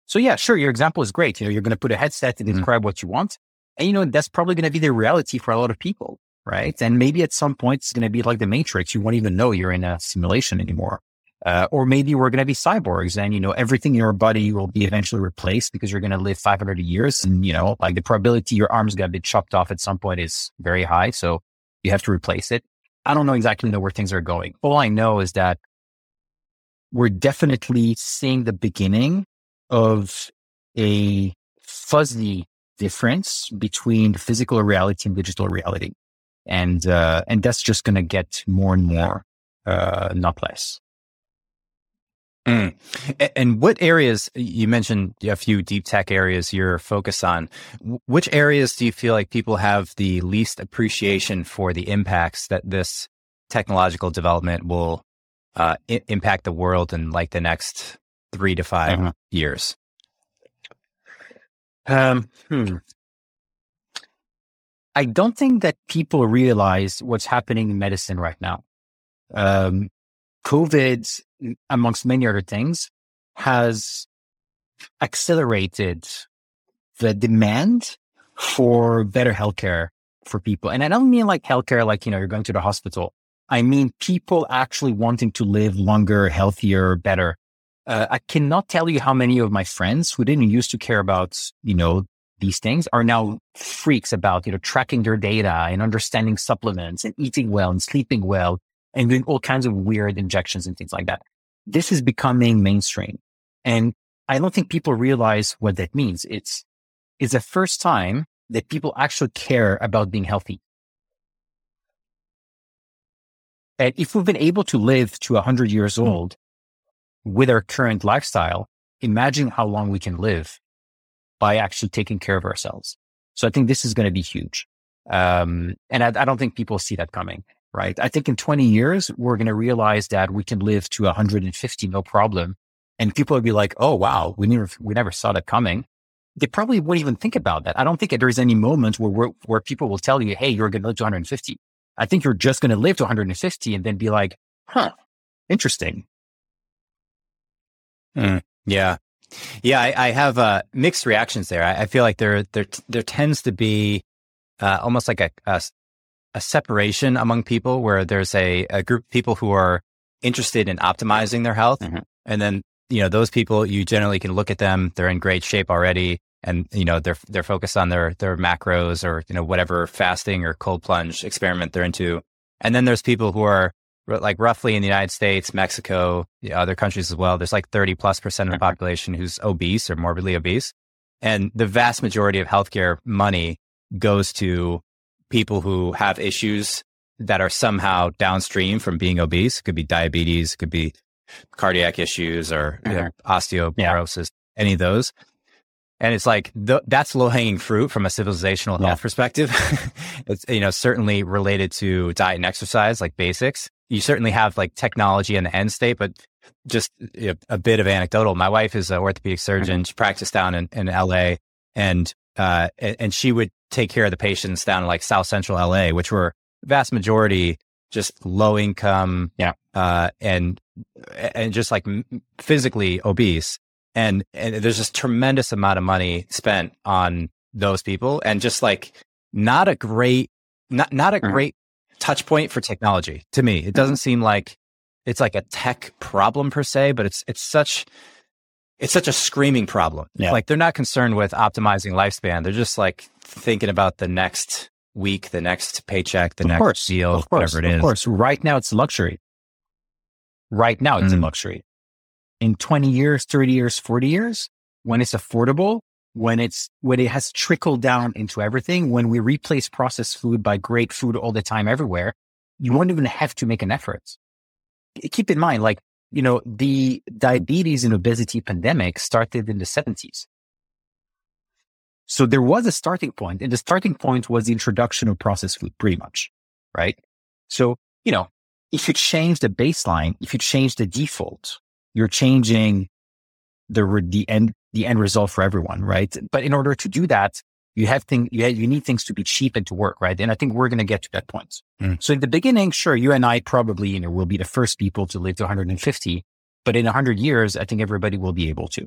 So yeah, sure, your example is great. You know, you're going to put a headset and describe mm-hmm. what you want. And you know, that's probably going to be the reality for a lot of people, right? And maybe at some point it's going to be like the Matrix. You won't even know you're in a simulation anymore. Uh, or maybe we're going to be cyborgs and, you know, everything in your body will be eventually replaced because you're going to live five hundred years. And, you know, like the probability your arm's going to be chopped off at some point is very high. So you have to replace it. I don't know exactly know where things are going. All I know is that we're definitely seeing the beginning of a fuzzy difference between physical reality and digital reality. And, uh, and that's just going to get more and more, uh, not less. Mm. And what areas, you mentioned a few deep tech areas you're focused on. Which areas do you feel like people have the least appreciation for the impacts that this technological development will uh, I- impact the world in like the next three to five mm-hmm. years? Um, hmm. I don't think that people realize what's happening in medicine right now. Um, COVID, amongst many other things, has accelerated the demand for better healthcare for people. And I don't mean like healthcare, like, you know, you're going to the hospital. I mean, people actually wanting to live longer, healthier, better. Uh, I cannot tell you how many of my friends who didn't used to care about, you know, these things are now freaks about, you know, tracking their data and understanding supplements and eating well and sleeping well and doing all kinds of weird injections and things like that. This is becoming mainstream. And I don't think people realize what that means. It's, it's the first time that people actually care about being healthy. And if we've been able to live to one hundred years old with our current lifestyle, imagine how long we can live by actually taking care of ourselves. So I think this is going to be huge. Um, and I, I don't think people see that coming, right? I think in twenty years, we're going to realize that we can live to one hundred fifty, no problem. And people would be like, oh, wow, we never, we never saw that coming. They probably wouldn't even think about that. I don't think there is any moment where, where, where people will tell you, hey, you're going to live to one hundred fifty. I think you're just going to live to one hundred fifty and then be like, huh, interesting. Mm, yeah. Yeah, I, I have uh, mixed reactions there. I, I feel like there there there tends to be uh, almost like a, a a separation among people, where there's a, a group of people who are interested in optimizing their health, mm-hmm. and then you know those people, you generally can look at them; they're in great shape already, and you know they're they're focused on their their macros or you know whatever fasting or cold plunge experiment they're into. And then there's people who are like roughly in the United States, Mexico, you know, other countries as well, there's like thirty plus percent of the population who's obese or morbidly obese. And the vast majority of healthcare money goes to people who have issues that are somehow downstream from being obese. It could be diabetes, it could be cardiac issues or you know, osteoporosis, yeah. any of those. And it's like, th- that's low-hanging fruit from a civilizational yeah. health perspective. It's, you know, certainly related to diet and exercise, like basics. You certainly have like technology in the end state, but just you know, a bit of anecdotal. My wife is an orthopedic surgeon. Mm-hmm. She practiced down in, in L A, and, uh, and she would take care of the patients down in like South Central L A, which were vast majority just low income, yeah. uh, and, and just like physically obese. And, and there's just tremendous amount of money spent on those people. And just like not a great, not, not a mm-hmm. great touch point for technology to me. It doesn't seem like it's like a tech problem per se, but it's it's such it's such a screaming problem. Yeah. Like they're not concerned with optimizing lifespan. They're just like thinking about the next week, the next paycheck, the of next course, deal, of course, whatever it is. Of course, right now it's a luxury. Right now it's mm-hmm. a luxury. In twenty years, thirty years, forty years, when it's affordable, when it's, when it has trickled down into everything, when we replace processed food by great food all the time, everywhere, you won't even have to make an effort. Keep in mind, like, you know, the diabetes and obesity pandemic started in the seventies. So there was a starting point, and the starting point was the introduction of processed food, pretty much, right? So, you know, if you change the baseline, if you change the default, you're changing the, the end, the end result for everyone, right? But in order to do that, you have thing, you, have, you need things to be cheap and to work, right? And I think we're going to get to that point. Mm. So in the beginning, sure, you and I probably, you know, will be the first people to live to one hundred fifty, but in one hundred years, I think everybody will be able to.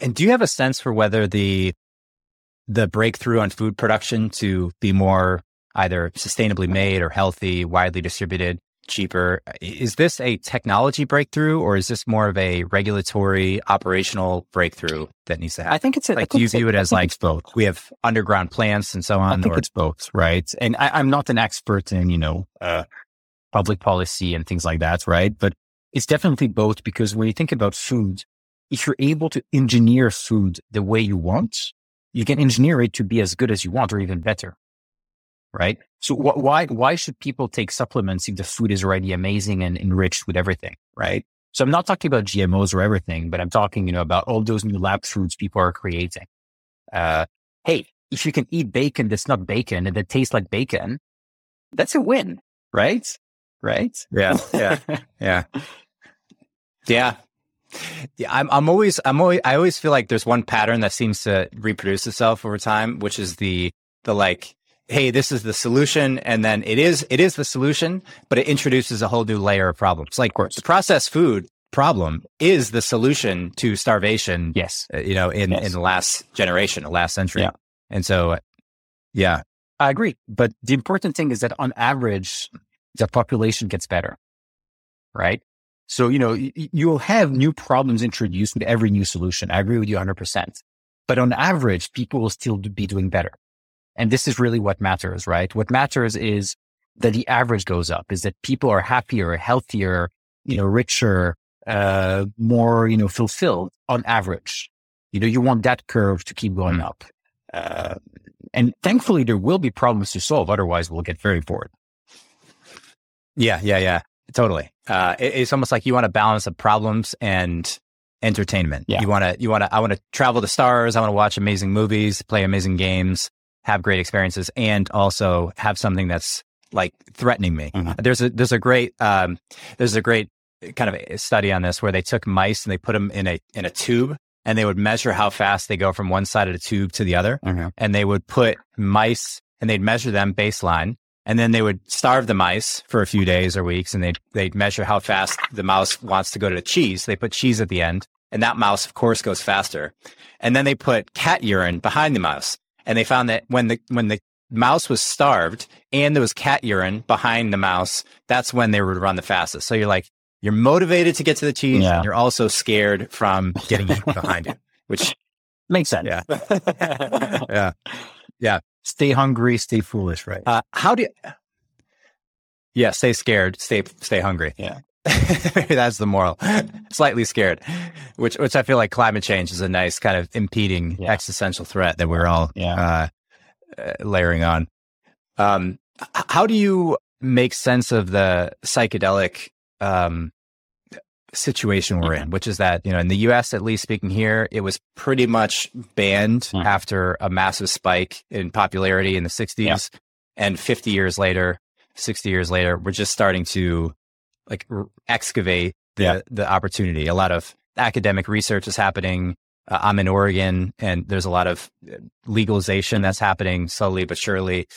And do you have a sense for whether the the breakthrough on food production to be more either sustainably made or healthy, widely distributed, cheaper. Is this a technology breakthrough, or is this more of a regulatory operational breakthrough that needs to happen? I think it's a, like, do you view it as like both? We have underground plants and so on, or it's both, right? And I, I'm not an expert in, you know, uh, public policy and things like that, right? But it's definitely both, because when you think about food, if you're able to engineer food the way you want, you can engineer it to be as good as you want or even better. Right. So wh- why, why should people take supplements if the food is already amazing and enriched with everything? Right. So I'm not talking about G M Os or everything, but I'm talking, you know, about all those new lab foods people are creating. Uh, hey, if you can eat bacon that's not bacon and that tastes like bacon, that's a win. Right. Right. Yeah. Yeah. Yeah. Yeah. Yeah, I'm, I'm always, I'm always, I always feel like there's one pattern that seems to reproduce itself over time, which is the, the like, hey, this is the solution. And then it is, it is the solution, but it introduces a whole new layer of problems. Like of the processed food problem is the solution to starvation. Yes. Uh, you know, in, yes. in the last generation, the last century. Yeah. And so, yeah, I agree. But the important thing is that on average, the population gets better. Right. So, you know, y- you'll have new problems introduced with every new solution. I agree with you one hundred percent. But on average, people will still be doing better. And this is really what matters, right? What matters is that the average goes up, is that people are happier, healthier, you know, richer, uh, more, you know, fulfilled on average. You know, you want that curve to keep going up. Uh, and thankfully there will be problems to solve. Otherwise we'll get very bored. Yeah, yeah, yeah, totally. Uh, it, it's almost like you want a balance of problems and entertainment. Yeah. You want to, you want to, I want to travel the stars. I want to watch amazing movies, play amazing games, have great experiences, and also have something that's like threatening me. Mm-hmm. There's a, there's a great, um, there's a great kind of a study on this where they took mice and they put them in a, in a tube, and they would measure how fast they go from one side of the tube to the other. Mm-hmm. And they would put mice and they'd measure them baseline, and then they would starve the mice for a few days or weeks. And they'd, they'd measure how fast the mouse wants to go to the cheese. They put cheese at the end, and that mouse of course goes faster. And then they put cat urine behind the mouse. And they found that when the when the mouse was starved and there was cat urine behind the mouse, that's when they would run the fastest. So you're like, you're motivated to get to the cheese. Yeah. And you're also scared from getting eaten behind it, which makes sense. Yeah. Yeah. Yeah. Stay hungry, stay foolish, right? Uh, how do you... Yeah. Stay scared, stay, stay hungry. Yeah. That's the moral. Slightly scared, which which I feel like climate change is a nice kind of impeding yeah. existential threat that we're all yeah. uh, uh, layering on. Um, how do you make sense of the psychedelic um, situation we're yeah. in, which is that, you know, in the U S, at least speaking here, it was pretty much banned yeah. after a massive spike in popularity in the sixties. Yeah. And fifty years later, sixty years later, we're just starting to like r- excavate the, yeah. the opportunity. A lot of academic research is happening. Uh, I'm in Oregon, and there's a lot of legalization that's happening slowly but surely.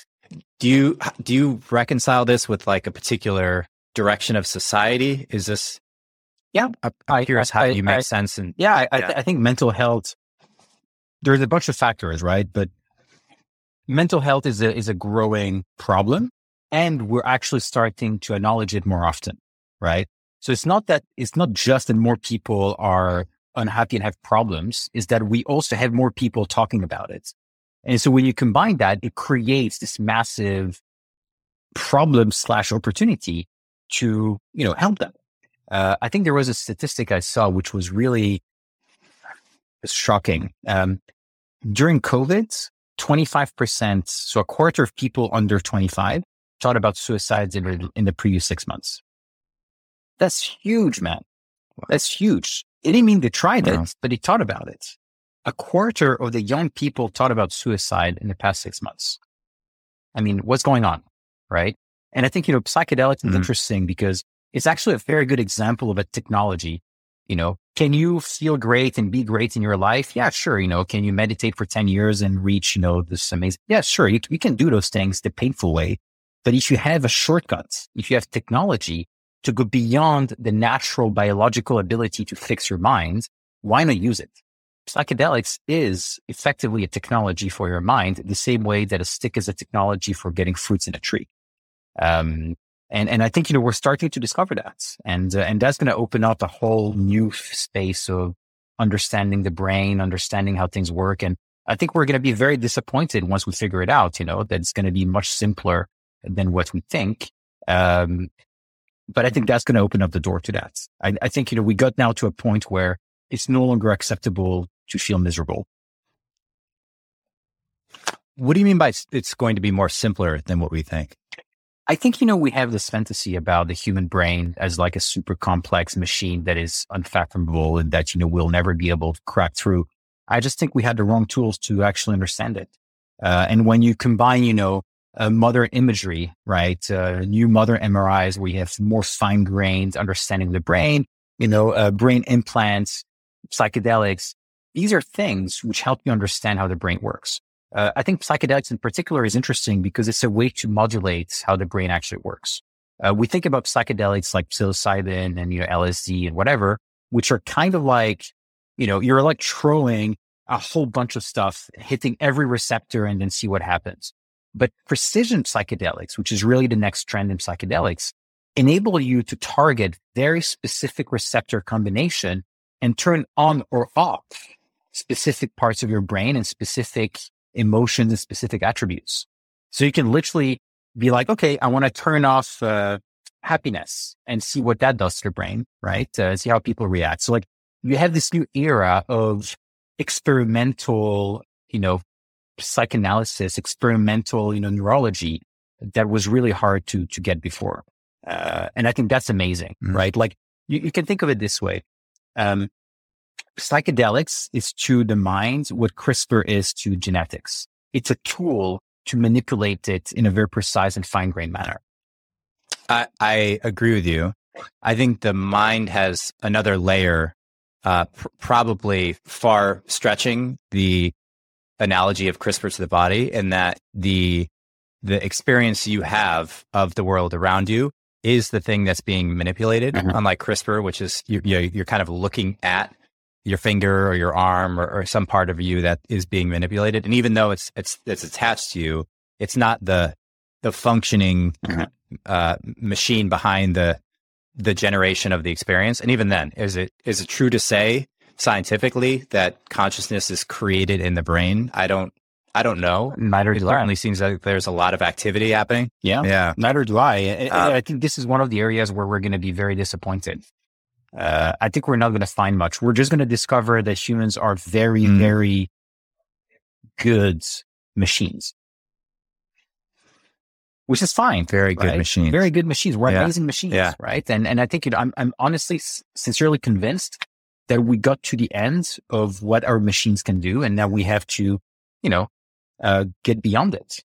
Do you, do you reconcile this with like a particular direction of society? Is this, yeah, I'm, I'm curious I, how I, you make I, sense. And yeah, I, yeah. I, th- I think mental health, there's a bunch of factors, right? But mental health is a, is a growing problem, and we're actually starting to acknowledge it more often. Right. So it's not that, it's not just that more people are unhappy and have problems, is that we also have more people talking about it. And so when you combine that, it creates this massive problem slash opportunity to, you know, help them. Uh, I think there was a statistic I saw, which was really shocking. Um, during COVID, twenty-five percent, so a quarter of people under twenty-five thought about suicides in, in the previous six months. That's huge, man. That's huge. It didn't mean they tried it, no. but they thought about it. A quarter of the young people thought about suicide in the past six months. I mean, what's going on, right? And I think, you know, psychedelics mm-hmm. is interesting because it's actually a very good example of a technology. You know, can you feel great and be great in your life? Yeah, sure. You know, can you meditate for ten years and reach, you know, this amazing? Yeah, sure. You, you can do those things the painful way. But if you have a shortcut, if you have technology to go beyond the natural biological ability to fix your mind, why not use it? Psychedelics is effectively a technology for your mind, the same way that a stick is a technology for getting fruits in a tree. Um, And and I think, you know, we're starting to discover that. And uh, and that's going to open up a whole new space of understanding the brain, understanding how things work. And I think we're going to be very disappointed once we figure it out, you know, that it's going to be much simpler than what we think. Um, but I think that's going to open up the door to that. I, I think, you know, we got now to a point where it's no longer acceptable to feel miserable. What do you mean by it's going to be more simpler than what we think? I think, you know, we have this fantasy about the human brain as like a super complex machine that is unfathomable and that, you know, we'll never be able to crack through. I just think we had the wrong tools to actually understand it. Uh, and when you combine, you know, uh, modern imagery, right, uh, new modern M R Is, where you have more fine-grained understanding of the brain, you know, uh, brain implants, psychedelics, these are things which help you understand how the brain works. Uh, I think psychedelics in particular is interesting because it's a way to modulate how the brain actually works. Uh, we think about psychedelics like psilocybin and, you know, L S D and whatever, which are kind of like, you know, you're like throwing a whole bunch of stuff, hitting every receptor and then see what happens. But precision psychedelics, which is really the next trend in psychedelics, enable you to target very specific receptor combination and turn on or off specific parts of your brain and specific emotions and specific attributes. So you can literally be like, okay, I want to turn off uh, happiness and see what that does to the brain, right? Uh, see how people react. So like you have this new era of experimental, you know, psychoanalysis, experimental, you know, neurology that was really hard to to get before. Uh, and I think that's amazing, mm-hmm. right? Like you, you can think of it this way. Um, Psychedelics is to the mind what CRISPR is to genetics. It's a tool to manipulate it in a very precise and fine-grained manner. I, I agree with you. I think the mind has another layer, uh, pr- probably far stretching the analogy of CRISPR to the body, in that the the experience you have of the world around you is the thing that's being manipulated, mm-hmm. unlike CRISPR, which is you, you know, you're kind of looking at your finger or your arm or, or some part of you that is being manipulated. And even though it's, it's, it's attached to you, it's not the, the functioning, mm-hmm. uh, machine behind the, the generation of the experience. And even then, is it, is it true to say scientifically that consciousness is created in the brain? I don't, I don't know. Neither do I. It certainly seems like there's a lot of activity happening. Yeah. Yeah. Neither do I. And, uh, and I think this is one of the areas where we're going to be very disappointed. Uh, I think we're not going to find much. We're just going to discover that humans are very, mm. very good machines, which is fine. Very right? good machines. Very good machines. We're yeah. amazing machines, yeah. right? And and I think you know, I'm I'm honestly, sincerely convinced that we got to the end of what our machines can do, and now we have to, you know, uh, get beyond it.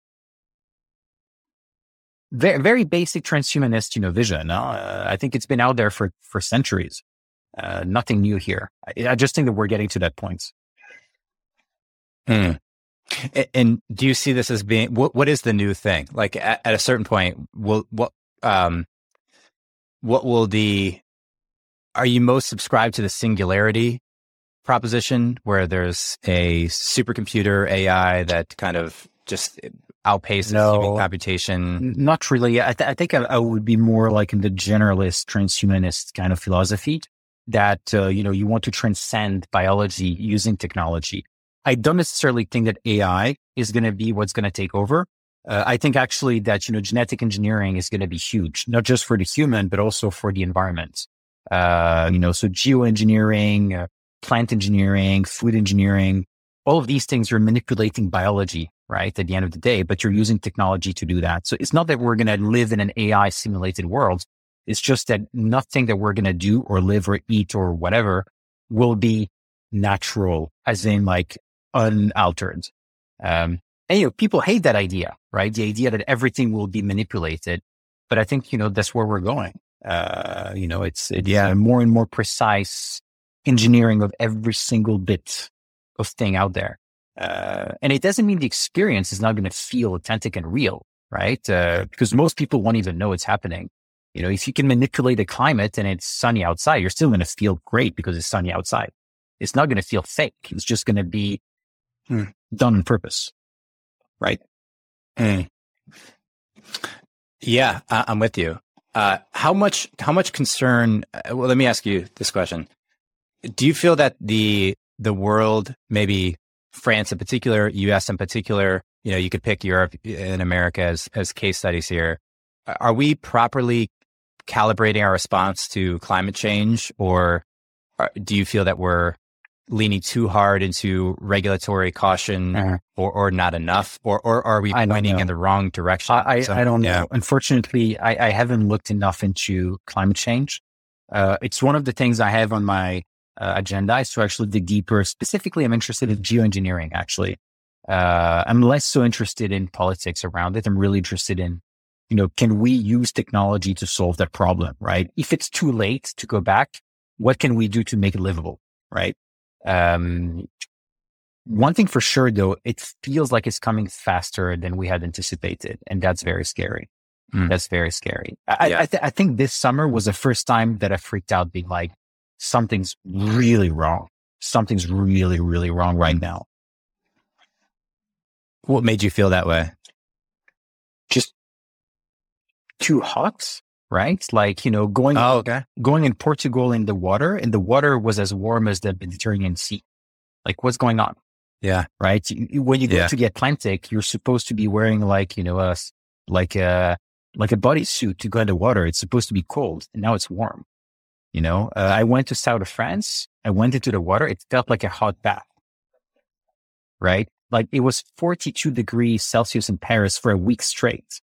Very, very basic transhumanist, you know, vision. Uh, I think it's been out there for, for centuries. Uh, nothing new here. I, I just think that we're getting to that point. Hmm. And, and do you see this as being, what, what is the new thing? Like at, at a certain point, will, what, um, what will the, are you most subscribed to the singularity proposition where there's a supercomputer A I that kind of just outpaces no, human computation? Not really. I, th- I think I, I would be more like in the generalist transhumanist kind of philosophy that, uh, you know, you want to transcend biology using technology. I don't necessarily think that A I is going to be what's going to take over. Uh, I think actually that, you know, genetic engineering is going to be huge, not just for the human, but also for the environment. Uh, you know, so geoengineering, uh, plant engineering, food engineering, all of these things are manipulating biology, right? At the end of the day, but you're using technology to do that. So it's not that we're going to live in an A I simulated world. It's just that nothing that we're going to do or live or eat or whatever will be natural, as in like unaltered. Um, and, you know, people hate that idea, right? The idea that everything will be manipulated. But I think, you know, that's where we're going. Uh, you know, it's, it's yeah. a more and more precise engineering of every single bit of thing out there. Uh, and it doesn't mean the experience is not going to feel authentic and real, right? Uh, because most people won't even know it's happening. You know, if you can manipulate the climate and it's sunny outside, you're still going to feel great because it's sunny outside. It's not going to feel fake. It's just going to be hmm. done on purpose, right? Mm. Yeah, I- I'm with you. Uh, how much, how much concern, well, let me ask you this question. Do you feel that the, the world, maybe France in particular, U S in particular, you know, you could pick Europe and America as, as case studies here. Are we properly calibrating our response to climate change, or are, do you feel that we're leaning too hard into regulatory caution uh-huh. or, or not enough, or, or are we pointing in the wrong direction? I, I, so, I don't yeah. know. Unfortunately, I, I haven't looked enough into climate change. Uh, it's one of the things I have on my uh, agenda is to actually dig deeper. Specifically, I'm interested in geoengineering, actually. Uh, I'm less so interested in politics around it. I'm really interested in, you know, can we use technology to solve that problem, right? If it's too late to go back, what can we do to make it livable, right? Um, one thing for sure, though, it feels like it's coming faster than we had anticipated. And that's very scary. Mm. That's very scary. I, yeah. I, th- I think this summer was the first time that I freaked out, being like, something's really wrong. Something's really, really wrong right now. What made you feel that way? Just too hot. Right? Like, you know, going, oh, okay. going in Portugal in the water, and the water was as warm as the Mediterranean Sea. Like, what's going on? Yeah. Right. When you go yeah. to the Atlantic, you're supposed to be wearing like, you know, a, like a, like a bodysuit to go in the water. It's supposed to be cold, and now it's warm. You know, uh, I went to south of France. I went into the water. It felt like a hot bath. Right. Like, it was forty-two degrees Celsius in Paris for a week straight.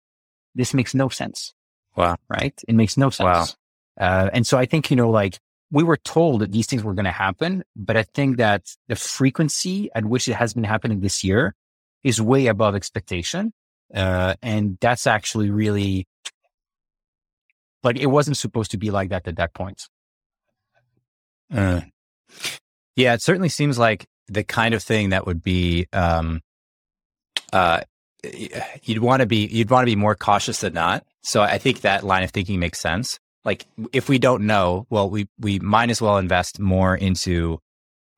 This makes no sense. Wow. Right? It makes no sense. Wow. Uh, and so I think, you know, like, we were told that these things were going to happen, but I think that the frequency at which it has been happening this year is way above expectation. Uh, and that's actually really, like, it wasn't supposed to be like that at that point. Uh, yeah, it certainly seems like the kind of thing that would be, um, uh, you'd want to be, you'd want to be more cautious than not. So I think that line of thinking makes sense. Like, if we don't know, well, we, we might as well invest more into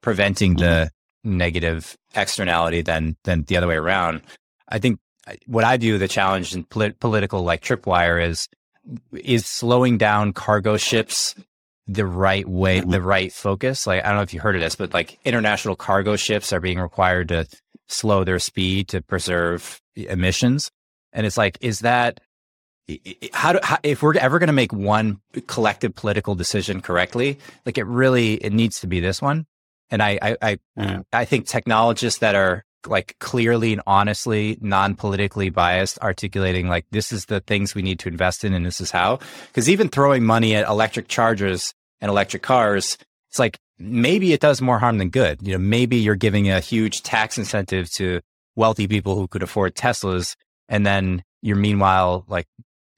preventing the negative externality than, than the other way around. I think what I view the challenge in polit- political, like, tripwire is, is slowing down cargo ships the right way, the right focus. Like, I don't know if you heard of this, but like, international cargo ships are being required to slow their speed to preserve emissions. And it's like, is that, how do, how, if we're ever going to make one collective political decision correctly, like, it really, it needs to be this one. And I, I, I, yeah. I think technologists that are like clearly and honestly non-politically biased, articulating like, this is the things we need to invest in, and this is how, because even throwing money at electric chargers and electric cars, it's like, maybe it does more harm than good. You know, maybe you're giving a huge tax incentive to wealthy people who could afford Teslas, and then you're meanwhile like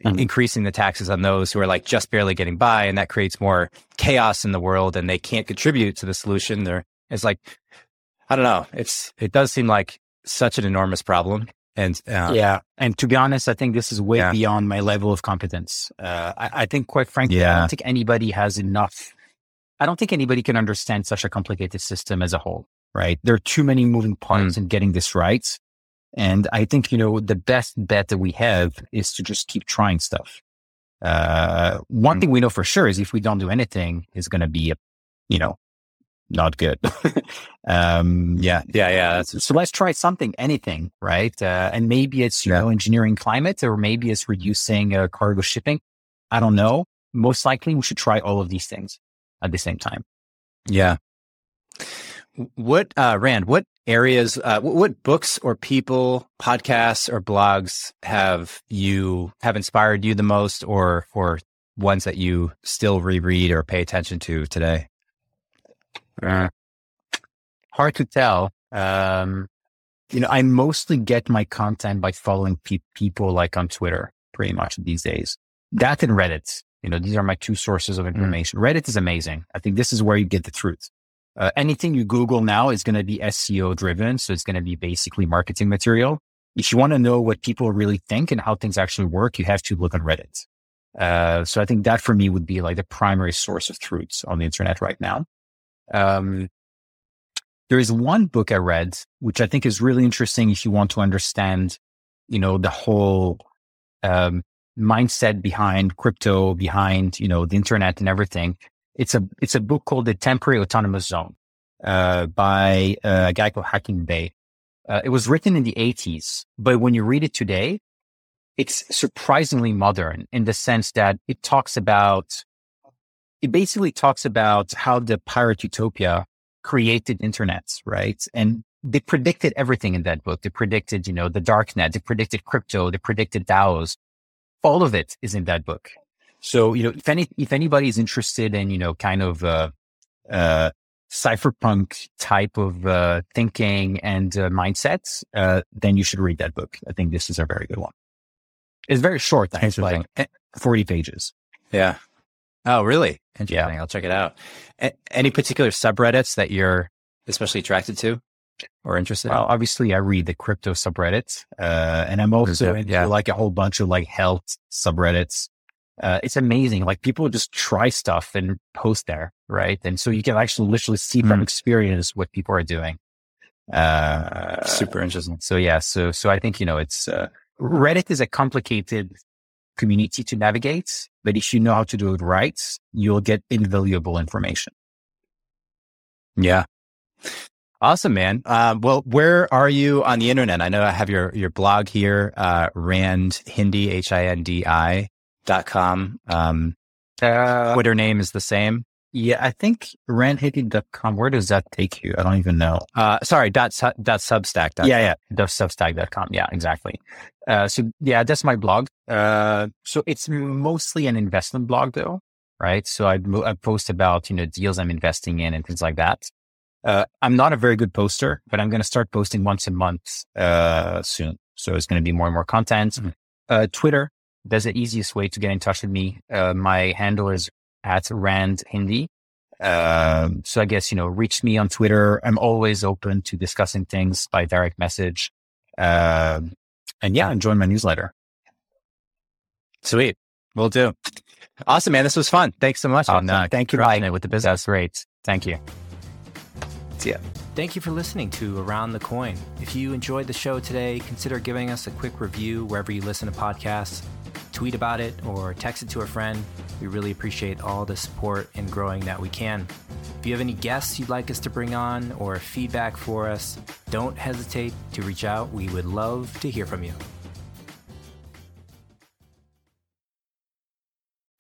mm-hmm. increasing the taxes on those who are like just barely getting by, and that creates more chaos in the world, and they can't contribute to the solution. There, it's like, I don't know. It's it does seem like such an enormous problem, and uh, yeah. And to be honest, I think this is way yeah. beyond my level of competence. Uh, I, I think, quite frankly, yeah. I don't think anybody has enough. I don't think anybody can understand such a complicated system as a whole, right? There are too many moving parts mm. in getting this right. And I think, you know, the best bet that we have is to just keep trying stuff. Uh, one mm. thing we know for sure is if we don't do anything, it's going to be, a, you know, not good. um, yeah, yeah, yeah. That's, so let's try something, anything, right? Uh, and maybe it's, you yeah. know, engineering climate, or maybe it's reducing uh, cargo shipping. I don't know. Most likely we should try all of these things at the same time. Yeah. What, uh, Rand, what areas, uh, what, what books or people, podcasts or blogs have you, have inspired you the most, or, or ones that you still reread or pay attention to today? Uh, hard to tell. Um, you know, I mostly get my content by following pe- people like on Twitter pretty much these days. That and Reddit. You know, these are my two sources of information. Mm. Reddit is amazing. I think this is where you get the truth. Uh, anything you Google now is going to be S E O driven. So it's going to be basically marketing material. If you want to know what people really think and how things actually work, you have to look on Reddit. Uh, so I think that for me would be like the primary source of truths on the internet right now. Um, there is one book I read, which I think is really interesting if you want to understand, you know, the whole, um, mindset behind crypto, behind, you know, the internet and everything. It's a, it's a book called The Temporary Autonomous Zone, uh, by uh, a guy called Hakim Bey. Uh, it was written in the eighties, but when you read it today, it's surprisingly modern in the sense that it talks about, it basically talks about how the pirate utopia created internets, right? And they predicted everything in that book. They predicted, you know, the dark net, they predicted crypto, they predicted DAOs. All of it is in that book. So, you know, if any, if anybody is interested in, you know, kind of, uh, uh, cypherpunk type of, uh, thinking and uh, mindsets, uh, then you should read that book. I think this is a very good one. It's very short. It's like forty pages. Yeah. Oh, really? Interesting. Yeah. I'll check it out. A- any particular subreddits that you're especially attracted to or interested well, in? Well, obviously I read the crypto subreddits, uh, and I'm also into yeah. like a whole bunch of like health subreddits. Uh, it's amazing. Like people just try stuff and post there, right? And so you can actually literally see from mm. experience what people are doing. Uh, Super interesting. So yeah, so so I think, you know, it's uh, Reddit is a complicated community to navigate, but if you know how to do it right, you'll get invaluable information. Yeah. Awesome, man. Uh, well, where are you on the internet? I know I have your your blog here, uh, Rand Hindi, H I N D I dot com. Um, uh, Twitter name is the same. Yeah, I think rand hindi dot com. Where does that take you? I don't even know. Uh, sorry, dot, su- dot substack. Dot yeah, yeah. Dot substack dot com. Yeah, exactly. Uh, so yeah, that's my blog. Uh, so it's mostly an investment blog though, right? So I, I post about, you know, deals I'm investing in and things like that. Uh, I'm not a very good poster, but I'm going to start posting once a month, uh, soon. So it's going to be more and more content. Mm-hmm. Uh, Twitter, that's the easiest way to get in touch with me. Uh, my handle is at Rand Hindi. Um, so I guess, you know, reach me on Twitter. I'm always open to discussing things by direct message. Um, and yeah, and join my newsletter. Sweet. Will do. Awesome, man. This was fun. Thanks so much. Awesome. Uh, Thank you. It with the business. That's great. Thank you. See ya. Thank you for listening to Around the Coin. If you enjoyed the show today, consider giving us a quick review wherever you listen to podcasts. Tweet about it or text it to a friend. We really appreciate all the support and growing that we can. If you have any guests you'd like us to bring on or feedback for us, don't hesitate to reach out. We would love to hear from you.